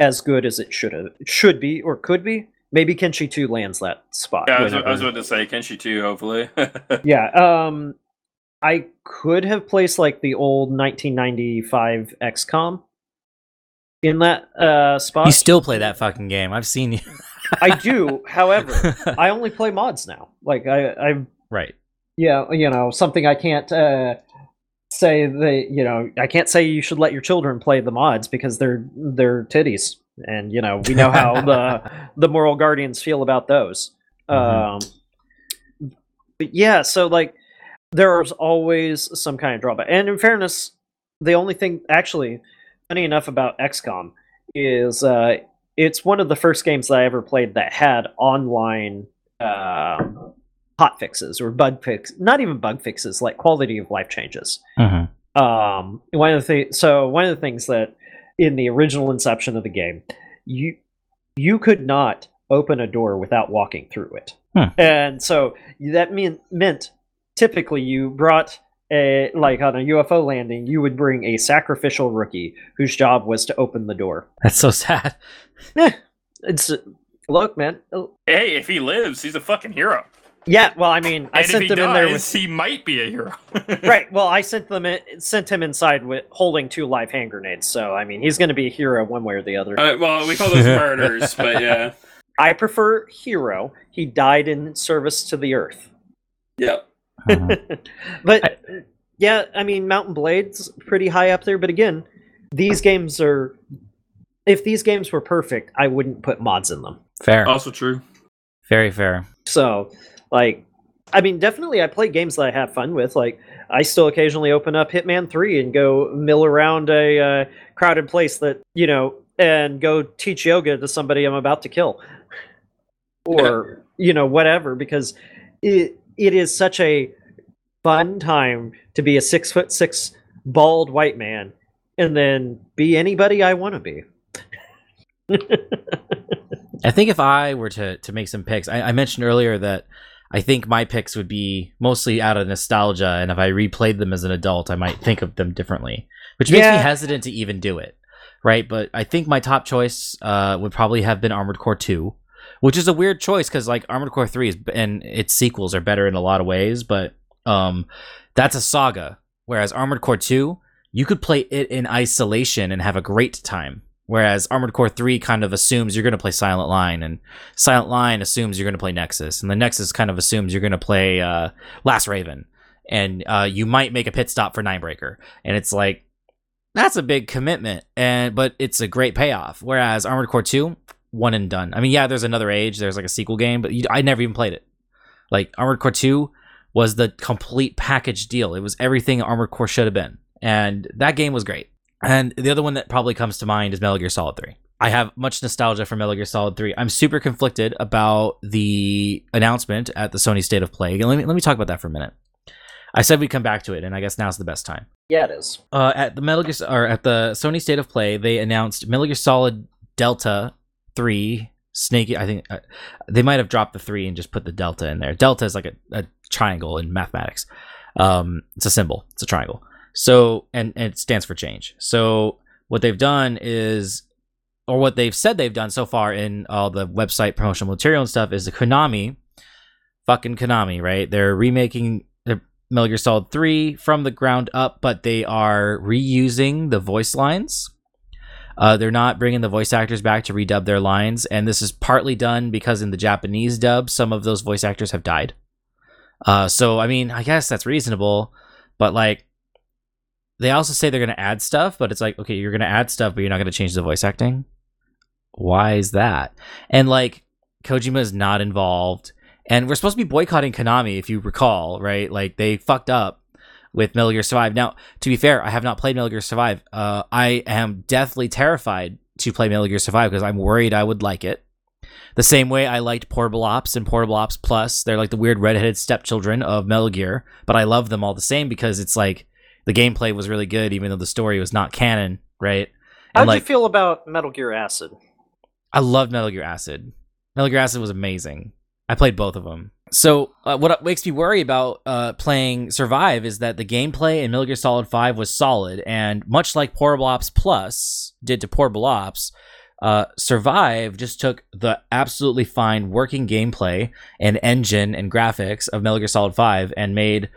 as good as it should have, should be or could be. Maybe Kenshi two lands that spot. Yeah, I was, I was about to say Kenshi two, hopefully. yeah, um, I could have placed, like, the old nineteen ninety-five X COM in that uh, spot. You still play that fucking game. I've seen you. I do. However, I only play mods now. Like, I, I, right. Yeah, you know, something I can't uh, say that, you know, I can't say you should let your children play the mods because they're they're titties. And, you know, we know how the the moral guardians feel about those. Mm-hmm. Um, but yeah, so, like, there's always some kind of drawback. And in fairness, the only thing, actually, funny enough about X COM is uh, it's one of the first games that I ever played that had online uh, hot fixes or bug fixes. Not even bug fixes, like quality of life changes. Mm-hmm. Um, one of the th- so one of the things that in the original inception of the game, you you could not open a door without walking through it. Huh. And so that mean, meant typically you brought, a like on a U F O landing, you would bring a sacrificial rookie whose job was to open the door. That's so sad. Eh, it's look, man. Hey, if he lives, he's a fucking hero. Yeah, well, I mean, and I sent them dies, in there with. He might be a hero. Right. Well, I sent them in, sent him inside with holding two live hand grenades. So I mean, he's going to be a hero one way or the other. Uh, well, we call those murders, but yeah. I prefer hero. He died in service to the Earth. Yep. Uh-huh. But I, yeah, I mean, Mountain Blade's pretty high up there. But again, these games are. If these games were perfect, I wouldn't put mods in them. Fair. Also true. Very fair. So. Like, I mean, definitely I play games that I have fun with. Like, I still occasionally open up Hitman three and go mill around a uh, crowded place that, you know, and go teach yoga to somebody I'm about to kill. Or, you know, whatever, because it it is such a fun time to be a six foot six bald white man and then be anybody I want to be. I think if I were to, to make some picks, I, I mentioned earlier that I think my picks would be mostly out of nostalgia, and if I replayed them as an adult, I might think of them differently, which makes yeah. me hesitant to even do it, right? But I think my top choice uh, would probably have been Armored Core two, which is a weird choice because like Armored Core three is, and its sequels are better in a lot of ways, but um, that's a saga, whereas Armored Core two, you could play it in isolation and have a great time. Whereas Armored Core three kind of assumes you're going to play Silent Line, and Silent Line assumes you're going to play Nexus, and the Nexus kind of assumes you're going to play uh, Last Raven, and uh, you might make a pit stop for Ninebreaker, and it's like, that's a big commitment, and but it's a great payoff. Whereas Armored Core two, one and done. I mean, yeah, there's Another Age, there's like a sequel game, but you, I never even played it. Like, Armored Core two was the complete package deal. It was everything Armored Core should have been, and that game was great. And the other one that probably comes to mind is Metal Gear Solid three. I have much nostalgia for Metal Gear Solid three. I'm super conflicted about the announcement at the Sony State of Play. Let me let me talk about that for a minute. I said we'd come back to it, and I guess now's the best time. Yeah, it is. Uh, at the Metal Gear or at the Sony State of Play, they announced Metal Gear Solid Delta three Snake. I think uh, they might have dropped the three and just put the Delta in there. Delta is like a, a triangle in mathematics. Um, it's a symbol. It's a triangle. So, and, and it stands for change. So what they've done is, or what they've said they've done so far in all the website promotional material and stuff is the Konami, fucking Konami, right? They're remaking their Metal Gear Solid three from the ground up, but they are reusing the voice lines. Uh, they're not bringing the voice actors back to redub their lines. And this is partly done because in the Japanese dub, some of those voice actors have died. Uh, so, I mean, I guess that's reasonable, but like, they also say they're going to add stuff, but it's like, okay, you're going to add stuff, but you're not going to change the voice acting? Why is that? And, like, Kojima is not involved. And we're supposed to be boycotting Konami, if you recall, right? Like, they fucked up with Metal Gear Survive. Now, to be fair, I have not played Metal Gear Survive. Uh, I am deathly terrified to play Metal Gear Survive because I'm worried I would like it. The same way I liked Portable Ops and Portable Ops Plus. They're like the weird redheaded stepchildren of Metal Gear, but I love them all the same because it's like, the gameplay was really good, even though the story was not canon, right? How did like, you feel about Metal Gear Acid? I loved Metal Gear Acid. Metal Gear Acid was amazing. I played both of them. So uh, what makes me worry about uh, playing Survive is that the gameplay in Metal Gear Solid five was solid, and much like Portable Ops Plus did to Portable Ops, uh, Survive just took the absolutely fine working gameplay and engine and graphics of Metal Gear Solid five and made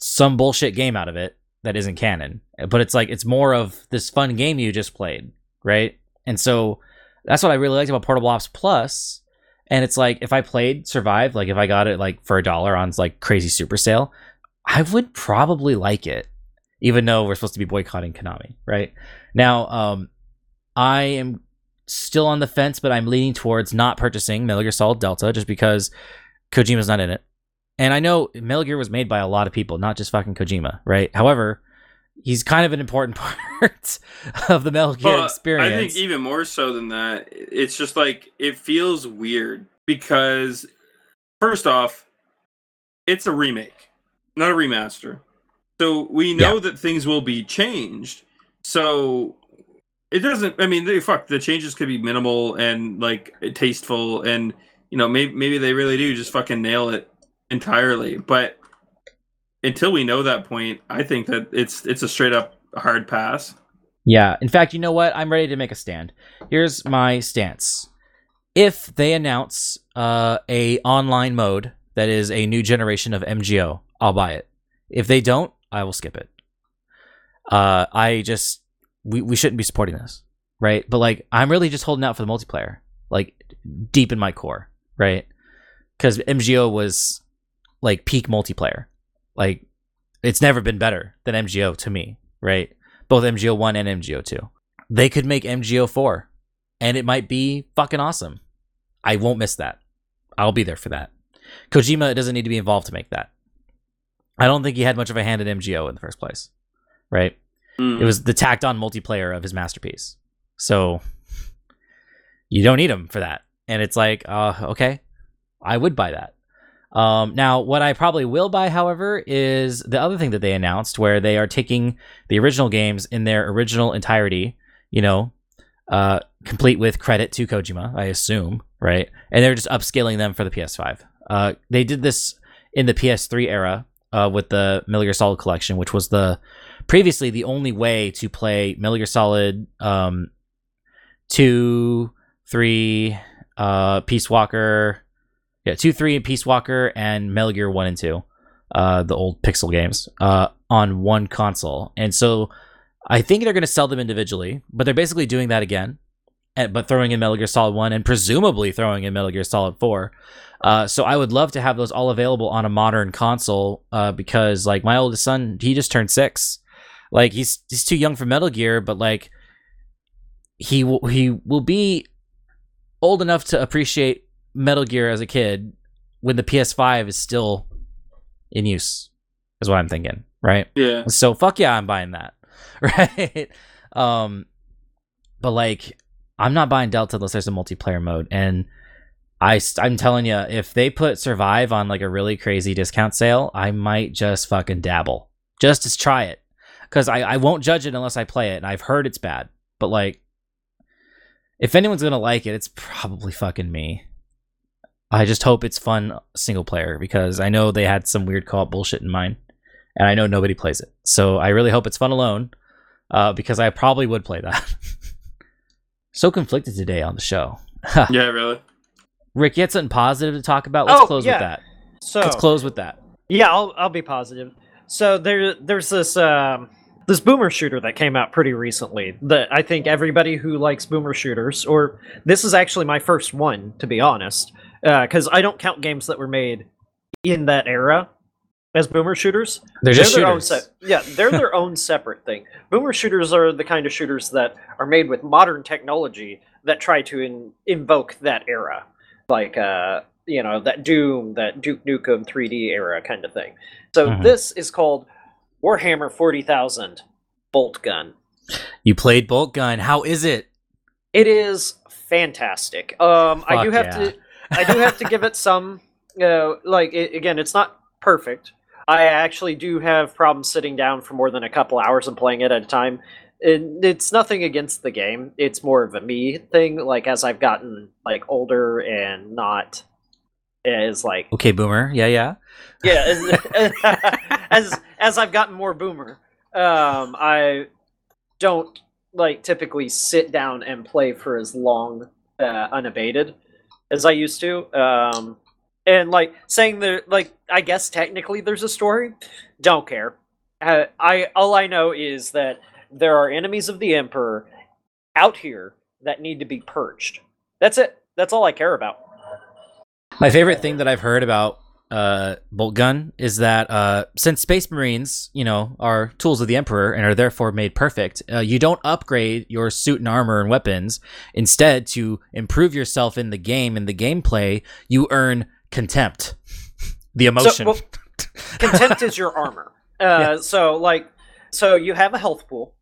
some bullshit game out of it. That isn't canon, but it's like, it's more of this fun game you just played, right? And so that's what I really liked about Portable Ops Plus. And it's like, if I played Survive, like if I got it like for a dollar on like crazy super sale, I would probably like it, even though we're supposed to be boycotting Konami, right? Now, um, I am still on the fence, but I'm leaning towards not purchasing Metal Gear Solid Delta just because Kojima's not in it. And I know Metal Gear was made by a lot of people, not just fucking Kojima, right? However, he's kind of an important part of the Metal Gear well, experience. I think even more so than that, it's just like, it feels weird because, first off, it's a remake, not a remaster. So we know yeah. that things will be changed. So it doesn't, I mean, they, fuck, the changes could be minimal and like tasteful and, you know, maybe, maybe they really do just fucking nail it. Entirely, but until we know that point, I think that it's it's a straight up hard pass. Yeah, in fact, you know what? I'm ready to make a stand. Here's my stance. If they announce uh, a online mode that is a new generation of M G O, I'll buy it. If they don't, I will skip it. Uh, I just we, we shouldn't be supporting this, right? But like, I'm really just holding out for the multiplayer, like deep in my core, right? Because M G O was like peak multiplayer. Like it's never been better than M G O to me, right? Both M G O one and M G O two. They could make M G O four and it might be fucking awesome. I won't miss that. I'll be there for that. Kojima doesn't need to be involved to make that. I don't think he had much of a hand in M G O in the first place, right? Mm. It was the tacked on multiplayer of his masterpiece. So you don't need him for that. And it's like, uh, okay, I would buy that. Um, now, what I probably will buy, however, is the other thing that they announced, where they are taking the original games in their original entirety, you know, uh, complete with credit to Kojima, I assume, right? And they're just upscaling them for the P S five. Uh, they did this in the P S three era uh, with the Metal Gear Solid collection, which was the previously the only way to play Metal Gear Solid um, two, three, uh, Peace Walker... Yeah, two, three, and Peace Walker, and Metal Gear one and two, uh, the old Pixel games, uh, on one console. And so I think they're going to sell them individually, but they're basically doing that again, and, but throwing in Metal Gear Solid one and presumably throwing in Metal Gear Solid four. Uh, so I would love to have those all available on a modern console uh, because, like, my oldest son, he just turned six. Like, he's he's too young for Metal Gear, but, like, he w- he will be old enough to appreciate Metal Gear as a kid when the P S five is still in use, is what I'm thinking, right? Yeah. So fuck yeah, I'm buying that, right? Um, but like, I'm not buying Delta unless there's a multiplayer mode, and I I'm telling you, if they put Survive on like a really crazy discount sale, I might just fucking dabble just to try it, because I I won't judge it unless I play it, and I've heard it's bad, but like, if anyone's gonna like it, it's probably fucking me. I just hope it's fun single player, because I know they had some weird co-op bullshit in mind, and I know nobody plays it. So I really hope it's fun alone, uh, because I probably would play that. So conflicted today on the show. Yeah, really. Rick, you had something positive to talk about? Let's oh, close yeah. with that. So let's close with that. Yeah, I'll I'll be positive. So there there's this um, this boomer shooter that came out pretty recently that I think everybody who likes boomer shooters, or this is actually my first one, to be honest. Because uh, I don't count games that were made in that era as boomer shooters. They're just they're their own se- Yeah, they're their own separate thing. Boomer shooters are the kind of shooters that are made with modern technology that try to in- invoke that era. Like, uh, you know, that Doom, that Duke Nukem three D era kind of thing. So mm-hmm. This is called Warhammer forty thousand Bolt Gun. You played Bolt Gun. How is it? It is fantastic. Um, Fuck I do have yeah. to... I do have to give it some, uh, like, it, again, it's not perfect. I actually do have problems sitting down for more than a couple hours and playing it at a time. It, it's nothing against the game. It's more of a me thing, like, as I've gotten, like, older and not as, like... Okay, boomer. Yeah, yeah. Yeah, as as, as I've gotten more boomer, um, I don't, like, typically sit down and play for as long uh, unabated as I used to, um, and like saying that, like, I guess technically there's a story. Don't care. I, I all I know is that there are enemies of the Emperor out here that need to be purged. That's it. That's all I care about. My favorite thing that I've heard about uh, Bolt Gun is that uh, since Space Marines, you know, are tools of the Emperor and are therefore made perfect, uh, you don't upgrade your suit and armor and weapons. Instead, to improve yourself in the game and the gameplay, you earn contempt, the emotion. So, well, contempt is your armor. Uh, yeah. So, like, so you have a health pool,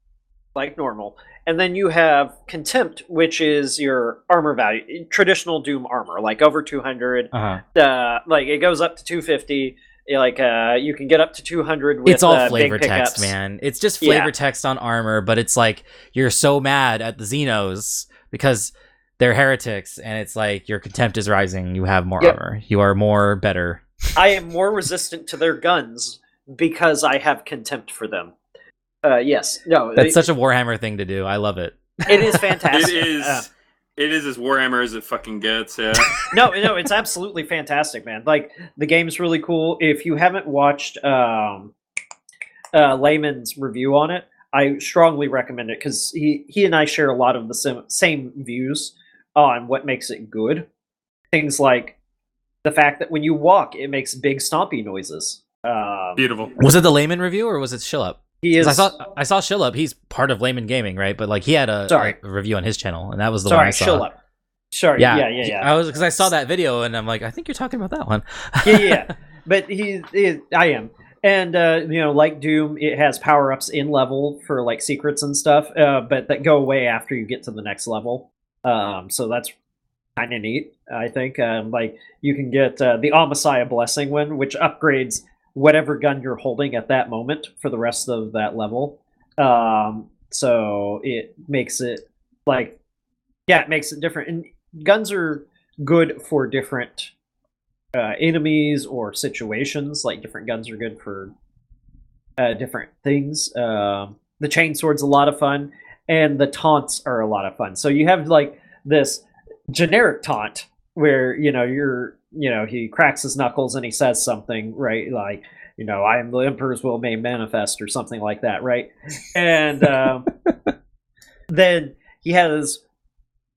like normal, and then you have contempt, which is your armor value, traditional Doom armor, like over two hundred. Uh-huh. Uh, like it goes up to two fifty. Like uh, you can get up to two hundred. With, it's all uh, flavor text, pickups. Man. It's just flavor yeah. text on armor, but it's like you're so mad at the Xenos because they're heretics, and it's like your contempt is rising. You have more yep. armor. You are more better. I am more resistant to their guns because I have contempt for them. Uh, yes, no. That's it, such a Warhammer thing to do. I love it. It is fantastic. It is. Uh, it is as Warhammer as it fucking gets. Yeah. no, no, it's absolutely fantastic, man. Like the game's really cool. If you haven't watched um, uh, Layman's review on it, I strongly recommend it because he he and I share a lot of the sim- same views on what makes it good. Things like the fact that when you walk, it makes big stompy noises. Um, Beautiful. Was it the Layman review or was it Shill Up? He is. I saw. I saw Shill Up. He's part of Layman Gaming, right? But like, he had a, a review on his channel, and that was the sorry, one I saw. Shill Up. Sorry. Yeah, yeah, yeah. yeah. I was because I saw that video and I'm like, I think you're talking about that one. yeah, yeah. But he, he, I am, and uh, you know, like Doom, it has power ups in level for like secrets and stuff, uh, but that go away after you get to the next level. Um, so that's kind of neat, I think. Um, like you can get uh, the Messiah Blessing one, which upgrades whatever gun you're holding at that moment for the rest of that level. Um, so it makes it like, yeah, it makes it different. And guns are good for different uh, enemies or situations. Like different guns are good for uh, different things. Uh, the chain sword's a lot of fun, and the taunts are a lot of fun. So you have like this generic taunt where, you know, you're, you know, he cracks his knuckles and he says something, right? Like, you know, I am the Emperor's will may manifest or something like that, right? And um, then he has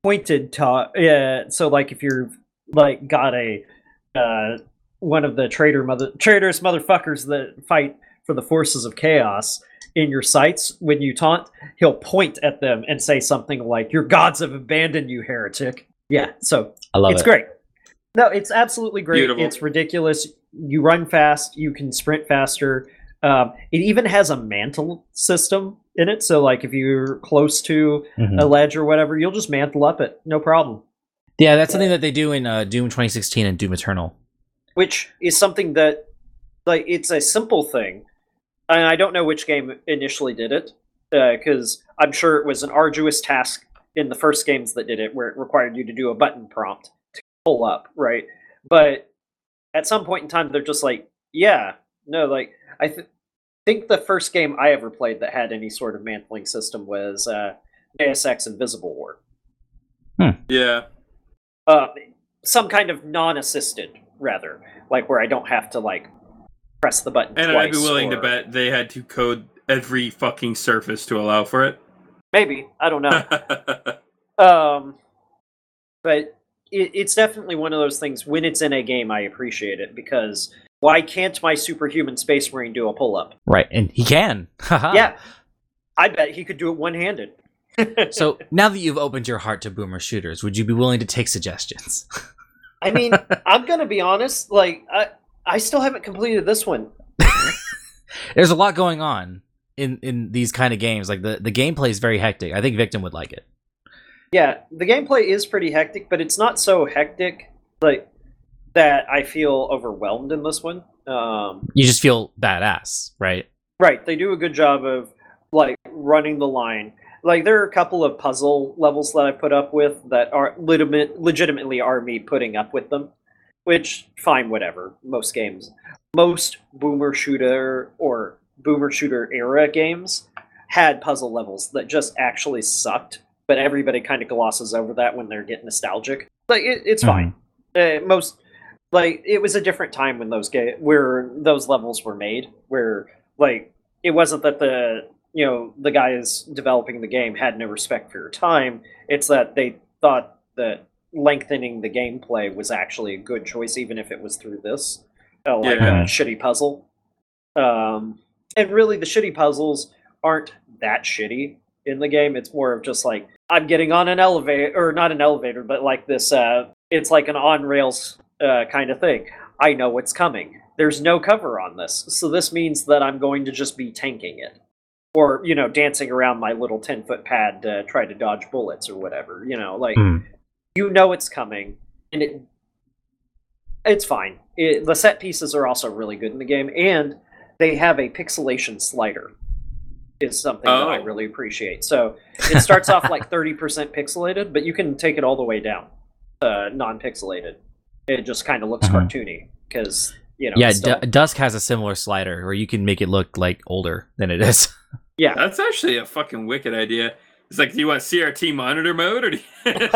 pointed taunt. Yeah, so like if you're like got a uh, one of the traitor mother traitorous motherfuckers that fight for the forces of chaos in your sights, when you taunt, he'll point at them and say something like, "Your gods have abandoned you, heretic." Yeah, so I love it's it. Great. No, it's absolutely great. Beautiful. It's ridiculous. You run fast. You can sprint faster. Um, it even has a mantle system in it. So, like, if you're close to mm-hmm. a ledge or whatever, you'll just mantle up it. No problem. Yeah, that's something that they do in uh, Doom twenty sixteen and Doom Eternal. Which is something that, like, it's a simple thing. And I don't know which game initially did it, because uh, I'm sure it was an arduous task in the first games that did it, where it required you to do a button prompt to pull up, right? But at some point in time, they're just like, yeah, no, like, I th- think the first game I ever played that had any sort of mantling system was uh, Deus Ex Invisible War. Hmm. Yeah. Uh, some kind of non-assisted, rather, like where I don't have to, like, press the button and twice. And I'd be willing or... to bet they had to code every fucking surface to allow for it. Maybe. I don't know. um, but it, it's definitely one of those things, when it's in a game, I appreciate it, because why can't my superhuman space marine do a pull-up? Right, and he can. Yeah. I bet he could do it one-handed. So, now that you've opened your heart to boomer shooters, would you be willing to take suggestions? I mean, I'm going to be honest, like... I. I still haven't completed this one. There's a lot going on in, in these kind of games. Like the, the gameplay is very hectic. I think Victim would like it. Yeah, the gameplay is pretty hectic, but it's not so hectic like that I feel overwhelmed in this one. Um, you just feel badass, right? Right. They do a good job of like running the line. Like there are a couple of puzzle levels that I put up with that are legitimate, legitimately are me putting up with them. Which, fine, whatever. Most games, most boomer shooter or boomer shooter era games had puzzle levels that just actually sucked, but everybody kind of glosses over that when they're getting nostalgic. Like, it, it's mm-hmm. fine. Uh, most, like, it was a different time when those ga- where those levels were made, where, like, it wasn't that the, you know, the guys developing the game had no respect for your time. It's that they thought that lengthening the gameplay was actually a good choice, even if it was through this uh, like yeah. a shitty puzzle. Um, and really, the shitty puzzles aren't that shitty in the game. It's more of just like, I'm getting on an elevator, or not an elevator, but like this, uh, it's like an on-rails uh, kind of thing. I know what's coming. There's no cover on this, so this means that I'm going to just be tanking it. Or, you know, dancing around my little ten-foot pad to try to dodge bullets or whatever, you know, like... Mm. You know it's coming, and it it's fine. It, the set pieces are also really good in the game, and they have a pixelation slider, is something oh. that I really appreciate. So it starts off like thirty percent pixelated, but you can take it all the way down, uh, non-pixelated. It just kind of looks mm-hmm. cartoony, because, you know... Yeah, still... D- Dusk has a similar slider, where you can make it look, like, older than it is. Yeah. That's actually a fucking wicked idea. It's like, do you want C R T monitor mode? Or do you...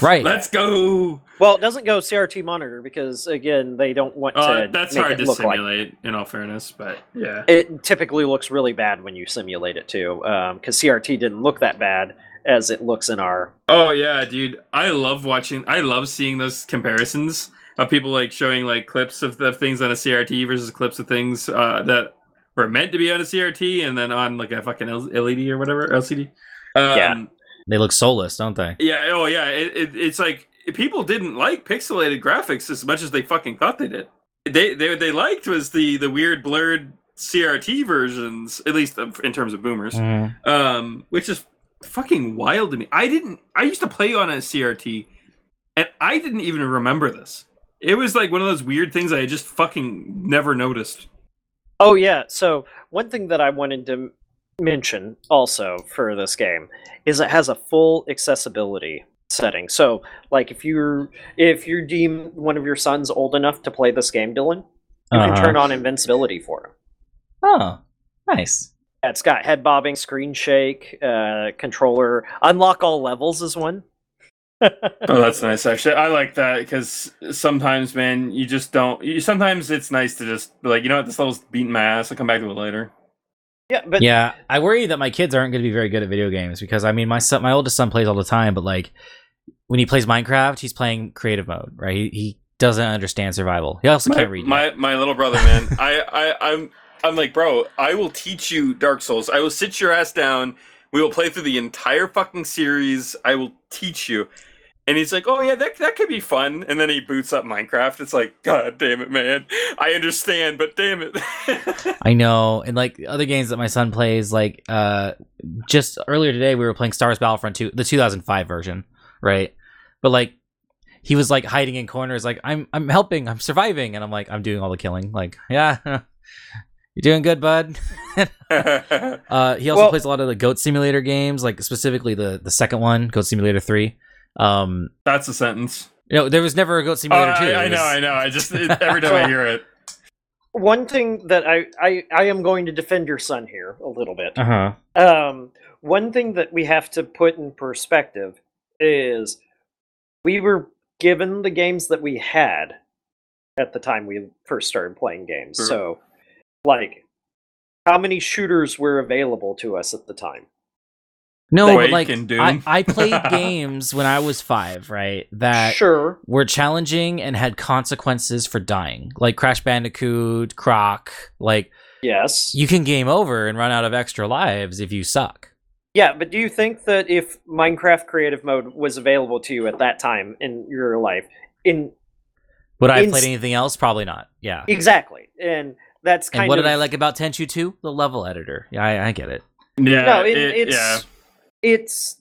Right. Let's go. Well, it doesn't go C R T monitor because, again, they don't want uh, to that's make hard it to look simulate, like... in all fairness, but yeah. It typically looks really bad when you simulate it, too, because um, C R T didn't look that bad as it looks in our... Oh, yeah, dude. I love watching... I love seeing those comparisons of people, like, showing, like, clips of the things on a C R T versus clips of things uh, that were meant to be on a C R T and then on, like, a fucking L E D or whatever, L C D. Um, yeah. They look soulless, don't they? Yeah. Oh, yeah. It, it, it's like people didn't like pixelated graphics as much as they fucking thought they did. They they what they liked was the the weird blurred C R T versions, at least in terms of boomers, mm. um, which is fucking wild to me. I didn't. I used to play on a C R T, and I didn't even remember this. It was like one of those weird things I just fucking never noticed. Oh yeah. So one thing that I wanted to mention also for this game is it has a full accessibility setting. So like if you're if you deem one of your sons old enough to play this game, Dylan, you uh-huh. can turn on invincibility for him. Oh, nice. Yeah, it's got head bobbing, screen shake, uh, controller. Unlock all levels is one. Oh, that's nice, actually. I like that, because sometimes, man, you just don't... You, sometimes it's nice to just be like, you know what, this level's beating my ass, I'll come back to it later. Yeah, but... Yeah, I worry that my kids aren't going to be very good at video games, because, I mean, my son, my oldest son plays all the time, but, like, when he plays Minecraft, he's playing creative mode, right? He, he doesn't understand survival. He also my, can't read. My, my little brother, man, I, I, I'm... I'm like, bro, I will teach you Dark Souls. I will sit your ass down. We will play through the entire fucking series. I will teach you. And he's like, oh, yeah, that that could be fun. And then he boots up Minecraft. It's like, God damn it, man. I understand, but damn it. I know. And like other games that my son plays, like uh, just earlier today, we were playing Star Wars Battlefront two, the two thousand five version, right? But like, he was like hiding in corners, like, I'm I'm helping, I'm surviving. And I'm like, I'm doing all the killing. Like, yeah. You're doing good, bud. uh, he also well, plays a lot of the Goat Simulator games, like specifically the, the second one, Goat Simulator three. Um, that's a sentence. You know, there was never a Goat Simulator uh, two. I, I know, I know. I just every time I hear it. One thing that I, I, I am going to defend your son here a little bit. Uh-huh. Um, one thing that we have to put in perspective is we were given the games that we had at the time we first started playing games. Sure. So... Like, how many shooters were available to us at the time? No, but like, I, I played games when I was five, right? That sure. were challenging and had consequences for dying. Like Crash Bandicoot, Croc, like... Yes. You can game over and run out of extra lives if you suck. Yeah, but do you think that if Minecraft Creative Mode was available to you at that time in your life... in Would I have in... played anything else? Probably not, yeah. Exactly, and... That's kind and what of, did I like about Tenchu two? The level editor. Yeah, I, I get it. Yeah, no, it, it, it's yeah. it's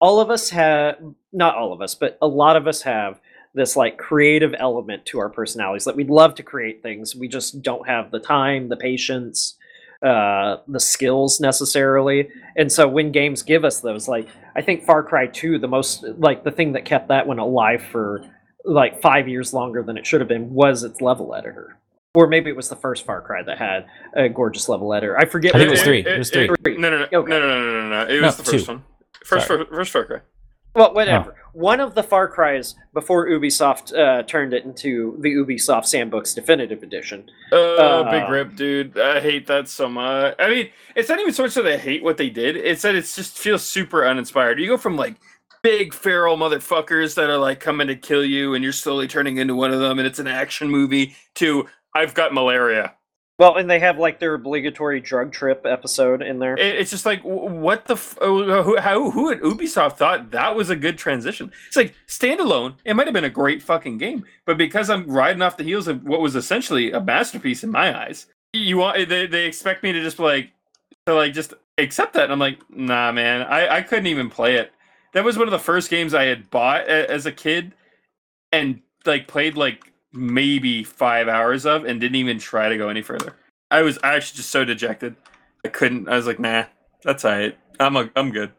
all of us have not all of us, but a lot of us have this like creative element to our personalities that we'd love to create things. We just don't have the time, the patience, uh, the skills necessarily. And so when games give us those, like I think Far Cry two, the most like the thing that kept that one alive for like five years longer than it should have been was its level editor. Or maybe it was the first Far Cry that had a gorgeous level editor. I forget. I think it was three. It was three. No, no, no, no, no, no, no. It was the first one. First, first Far Cry. Well, whatever. One of the Far Cries before Ubisoft uh, turned it into the Ubisoft Sandbox Definitive Edition. Oh, uh, big rip, dude. I hate that so much. I mean, it's not even so much that I hate what they did. It's that it just feels super uninspired. You go from like big feral motherfuckers that are like coming to kill you and you're slowly turning into one of them and it's an action movie to I've got malaria. Well, and they have like their obligatory drug trip episode in there. It's just like, what the f- who, how, who at Ubisoft thought that was a good transition? It's like standalone, it might have been a great fucking game, but because I'm riding off the heels of what was essentially a masterpiece in my eyes, you want they, they expect me to just like to like just accept that, and I'm like, nah man, I, I couldn't even play it. That was one of the first games I had bought as a kid and like played like maybe five hours of and didn't even try to go any further. I was actually just so dejected. I couldn't. I was like, nah, that's all right. I'm a, I'm good.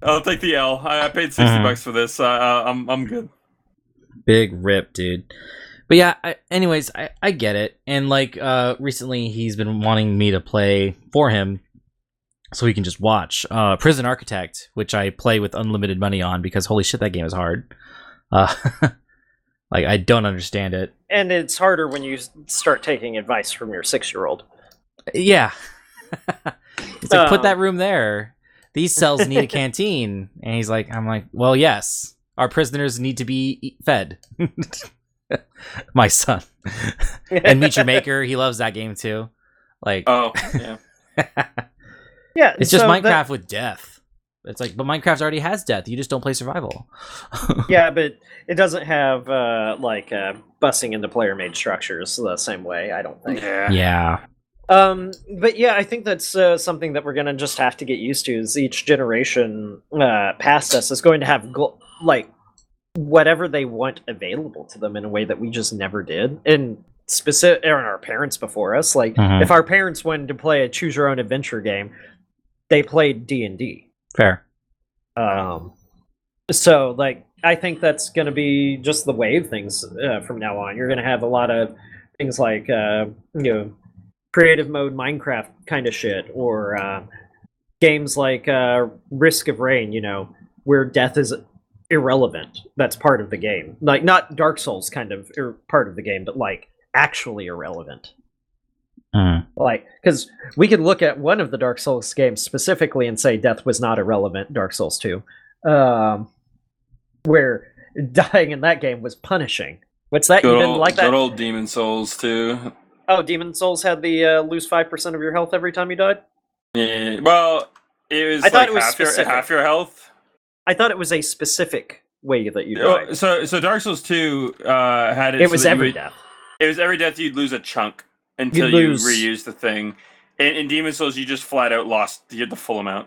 I'll take the L. I paid sixty uh-huh. bucks for this. So I, I'm I'm good. Big rip, dude. But yeah, I, anyways, I, I get it. And like uh, recently he's been wanting me to play for him, so we can just watch uh, Prison Architect, which I play with unlimited money on because holy shit, that game is hard. Uh, like I don't understand it, and it's harder when you start taking advice from your six-year-old. Yeah, it's like uh, put that room there. These cells need a canteen, and he's like, I'm like, well, yes, our prisoners need to be eat- fed. My son, and Meet Your Maker, he loves that game too. Like, oh yeah. Yeah, it's so just Minecraft that... with death. It's like, but Minecraft already has death. You just don't play survival. Yeah, but it doesn't have uh, like uh, busting into player-made structures the same way. I don't think. Yeah. yeah. Um, but yeah, I think that's uh, something that we're gonna just have to get used to. Is each generation uh, past us is going to have gl- like whatever they want available to them in a way that we just never did. And specific, or our parents before us, like mm-hmm. if our parents wanted to play a choose-your-own-adventure game, they played D and D. Fair. Um, so like I think that's going to be just the way of things uh, from now on. You're going to have a lot of things like uh, you know, creative mode Minecraft kind of shit, or uh, games like uh, Risk of Rain. You know, where death is irrelevant. That's part of the game. Like not Dark Souls kind of ir- part of the game, but like actually irrelevant. Mm. Like, because we could look at one of the Dark Souls games specifically and say death was not irrelevant, Dark Souls two, um, where dying in that game was punishing. What's that? Good you didn't old, like that? Good old Demon Souls two. Oh, Demon Souls had the uh, lose five percent of your health every time you died? Yeah, well, it was I like it was half, your, half your health. I thought it was a specific way that you died. So, so Dark Souls two uh, had it... It so was every would, death. It was every death you'd lose a chunk. Until you, you reuse the thing. In, in Demon Souls, you just flat out lost the, the full amount.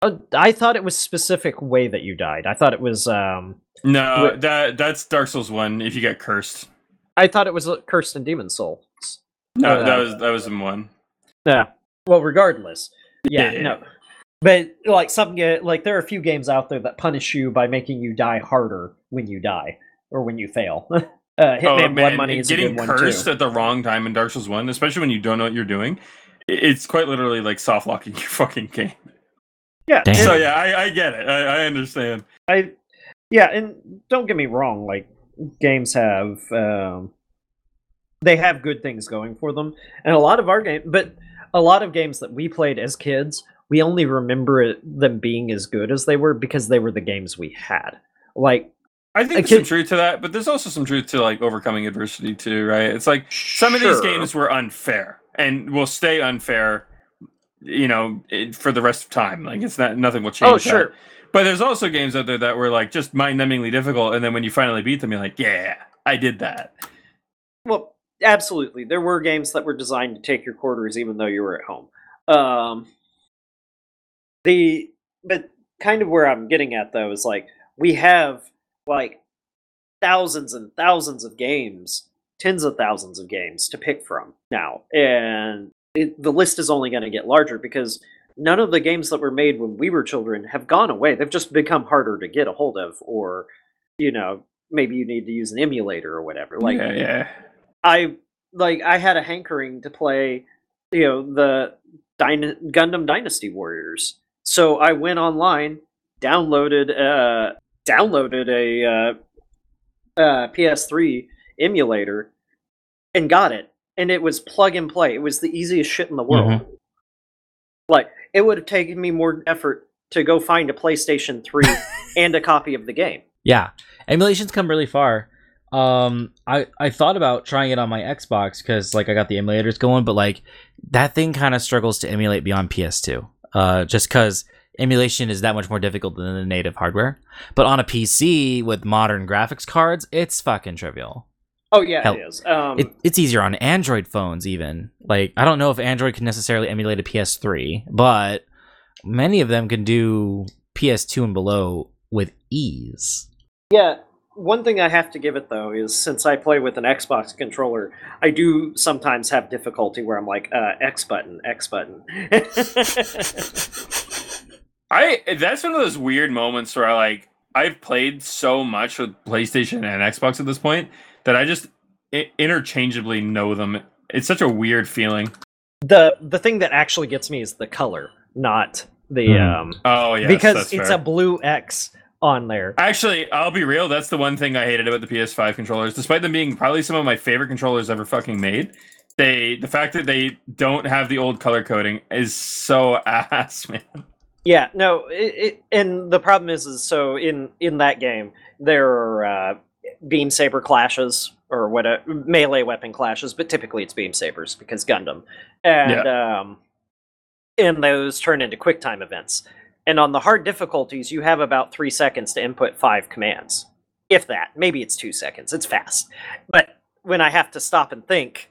Uh, I thought it was specific way that you died. I thought it was... Um, no, re- that that's Dark Souls one, if you get cursed. I thought it was cursed in Demon Souls. No, uh, that was that was in one. Yeah. Well, regardless. Yeah, yeah, no. But like some, like there are a few games out there that punish you by making you die harder when you die, or when you fail. Uh, Hitman oh, Blood Money is getting a good cursed one, at the wrong time in Dark Souls one, especially when you don't know what you're doing. It's quite literally like soft locking your fucking game. Yeah. Damn. So yeah, I, I get it. I, I understand. I yeah, and don't get me wrong. Like games have um, they have good things going for them, and a lot of our game, but a lot of games that we played as kids, we only remember it, them being as good as they were because they were the games we had. Like. I think there's some truth to that, but there's also some truth to like overcoming adversity too, right? It's like some sure. of these games were unfair and will stay unfair, you know, for the rest of time. Like it's not nothing will change. Oh, sure. That. But there's also games out there that were like just mind-numbingly difficult, and then when you finally beat them, you're like, yeah, I did that. Well, absolutely. There were games that were designed to take your quarters, even though you were at home. Um, the but kind of where I'm getting at though is like we have. Like thousands and thousands of games, tens of thousands of games to pick from now, and it, the list is only going to get larger because none of the games that were made when we were children have gone away. They've just become harder to get a hold of, or you know, maybe you need to use an emulator or whatever. Like, yeah, yeah. I like I had a hankering to play, you know, the Dyna- Gundam Dynasty Warriors, so I went online, downloaded uh. downloaded a uh, uh, P S three emulator and got it, and it was plug and play. It was the easiest shit in the world. Mm-hmm. Like, it would have taken me more effort to go find a PlayStation three and a copy of the game. Yeah, emulation's come really far. Um, I, I thought about trying it on my Xbox because, like, I got the emulators going, but, like, that thing kind of struggles to emulate beyond P S two uh, just because... emulation is that much more difficult than the native hardware, but on a P C with modern graphics cards, it's fucking trivial. Oh yeah, Hell, it is. Um, it, it's easier on Android phones even. Like I don't know if Android can necessarily emulate a P S three, but many of them can do P S two and below with ease. Yeah, one thing I have to give it though is since I play with an Xbox controller, I do sometimes have difficulty where I'm like uh, X button, X button. I that's one of those weird moments where I like I've played so much with PlayStation and Xbox at this point that I just I- interchangeably know them. It's such a weird feeling. The the thing that actually gets me is the color, not the mm. um Oh yeah. Because that's it's fair. A blue X on there. Actually, I'll be real, that's the one thing I hated about the P S five controllers, despite them being probably some of my favorite controllers ever fucking made. They the fact that they don't have the old color coding is so ass, man. Yeah, no, it, it, and the problem is, is so in, in that game, there are uh, beam saber clashes, or what a, melee weapon clashes, but typically it's beam sabers, because Gundam. And yeah. um, and those turn into QuickTime events. And on the hard difficulties, you have about three seconds to input five commands. If that. Maybe it's two seconds. It's fast. But when I have to stop and think,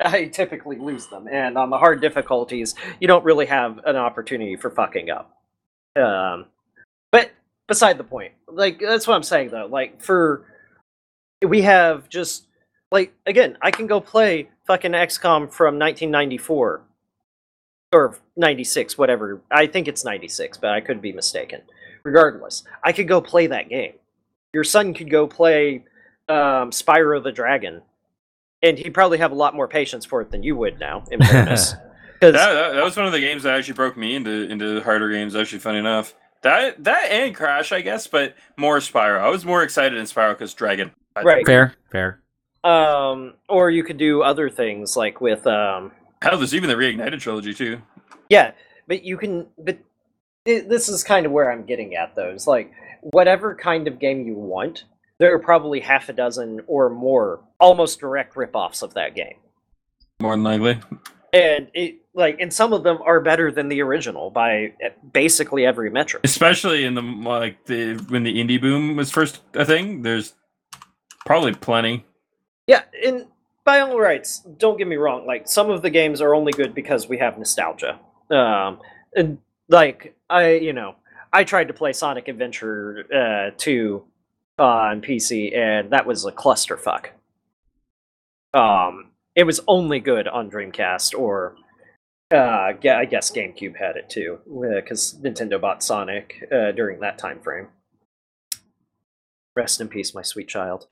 I typically lose them. And on the hard difficulties, you don't really have an opportunity for fucking up. Um, but beside the point, like, that's what I'm saying, though. Like, for... We have just... Like, again, I can go play fucking X COM from nineteen ninety-four. Or ninety-six, whatever. I think it's ninety-six, but I could be mistaken. Regardless, I could go play that game. Your son could go play um, Spyro the Dragon, and he'd probably have a lot more patience for it than you would now, in fairness. that, that, that was one of the games that actually broke me into into harder games, actually, funny enough. That that and Crash, I guess, but more Spyro. I was more excited in Spyro because Dragon. Right. Fair, fair. Um, or you could do other things, like with... Um, Hell, there's even the Reignited trilogy, too. Yeah, but you can... But it, this is kind of where I'm getting at, though. It's like, whatever kind of game you want, there are probably half a dozen or more almost direct rip-offs of that game. More than likely. And, it, like, and some of them are better than the original by basically every metric. Especially in the, like, the when the indie boom was first a thing, there's probably plenty. Yeah, and... By all rights, don't get me wrong, like, some of the games are only good because we have nostalgia. Um, and, like, I, you know, I tried to play Sonic Adventure uh, two on P C, and that was a clusterfuck. Um, it was only good on Dreamcast, or, uh, I guess GameCube had it too, because uh, Nintendo bought Sonic uh, during that time frame. Rest in peace, my sweet child.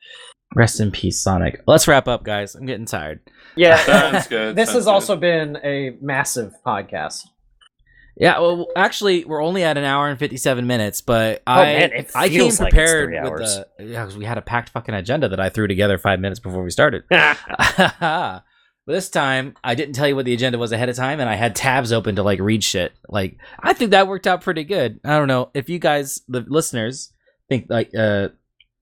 Rest in peace, Sonic. Let's wrap up, guys. I'm getting tired. Yeah. Sounds good. This Sounds has good. also been a massive podcast. Yeah, well, actually, we're only at an hour and fifty-seven minutes, but oh, I man, it I came prepared like with the, yeah, because we had a packed fucking agenda that I threw together five minutes before we started. But this time, I didn't tell you what the agenda was ahead of time, and I had tabs open to like read shit. Like, I think that worked out pretty good. I don't know if you guys, the listeners, think like uh,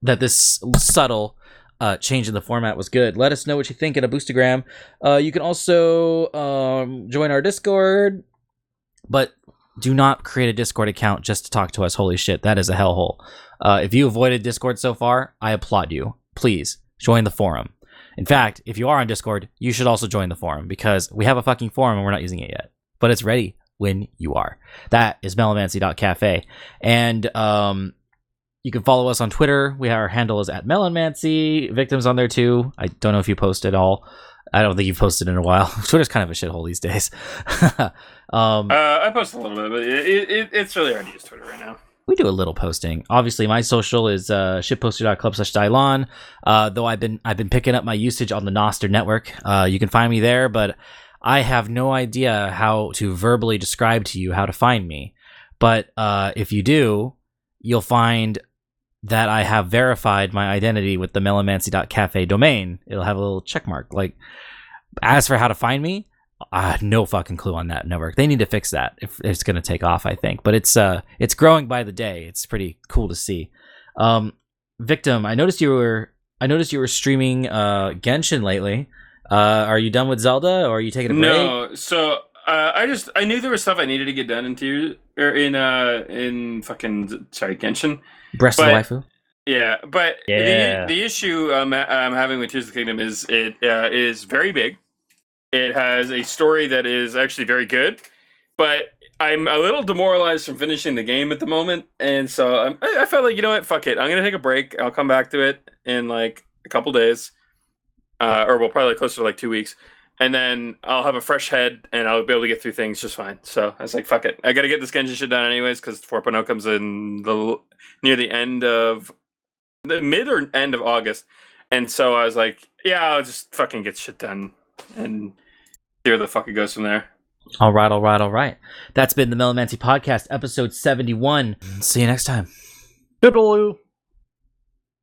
that this subtle. Uh, change in the format was good. Let us know what you think in a boostagram. Uh, you can also um, join our Discord, but do not create a Discord account just to talk to us. Holy shit, that is a hellhole. Uh, if you avoided Discord so far, I applaud you. Please join the forum. In fact, if you are on Discord, you should also join the forum because we have a fucking forum and we're not using it yet, but it's ready when you are. That is melonmancy dot cafe. And, um, you can follow us on Twitter. We Our handle is at Melonmancy. Victim's on there too. I don't know if you post at all. I don't think you've posted in a while. Twitter's kind of a shithole these days. um, uh, I post a little bit, but it, it, it's really hard to use Twitter right now. We do a little posting. Obviously, my social is uh, shitposter dot club slash Dylon. Uh, though I've been I've been picking up my usage on the Noster network. Uh, you can find me there, but I have no idea how to verbally describe to you how to find me. But uh, if you do, you'll find that I have verified my identity with the melonmancy dot cafe domain. It'll have a little check mark. Like, as for how to find me, I have no fucking clue on that network. They need to fix that if it's going to take off, I think. But it's uh, it's growing by the day. It's pretty cool to see. Um, Victim, I noticed you were I noticed you were streaming uh, Genshin lately. Uh, are you done with Zelda, or are you taking a break? No, so uh, I just I knew there was stuff I needed to get done into or in uh in fucking sorry Genshin. Breast of the waifu. Yeah, but yeah. The, the issue I'm, I'm having with Tears of the Kingdom is it uh, is very big. It has a story that is actually very good, but I'm a little demoralized from finishing the game at the moment, and so I'm, I, I felt like, you know what, fuck it. I'm going to take a break. I'll come back to it in like a couple days, uh, or well, probably closer to like two weeks, and then I'll have a fresh head, and I'll be able to get through things just fine. So I was like, fuck it. I got to get this Genshin shit done anyways, because four point oh comes in the... near the end of the mid or end of August, and so I was like, yeah, I'll just fucking get shit done and see where the fuck it goes from there. All right all right all right That's been the Melomancy podcast, episode seventy-one. See you next time. Toodaloo.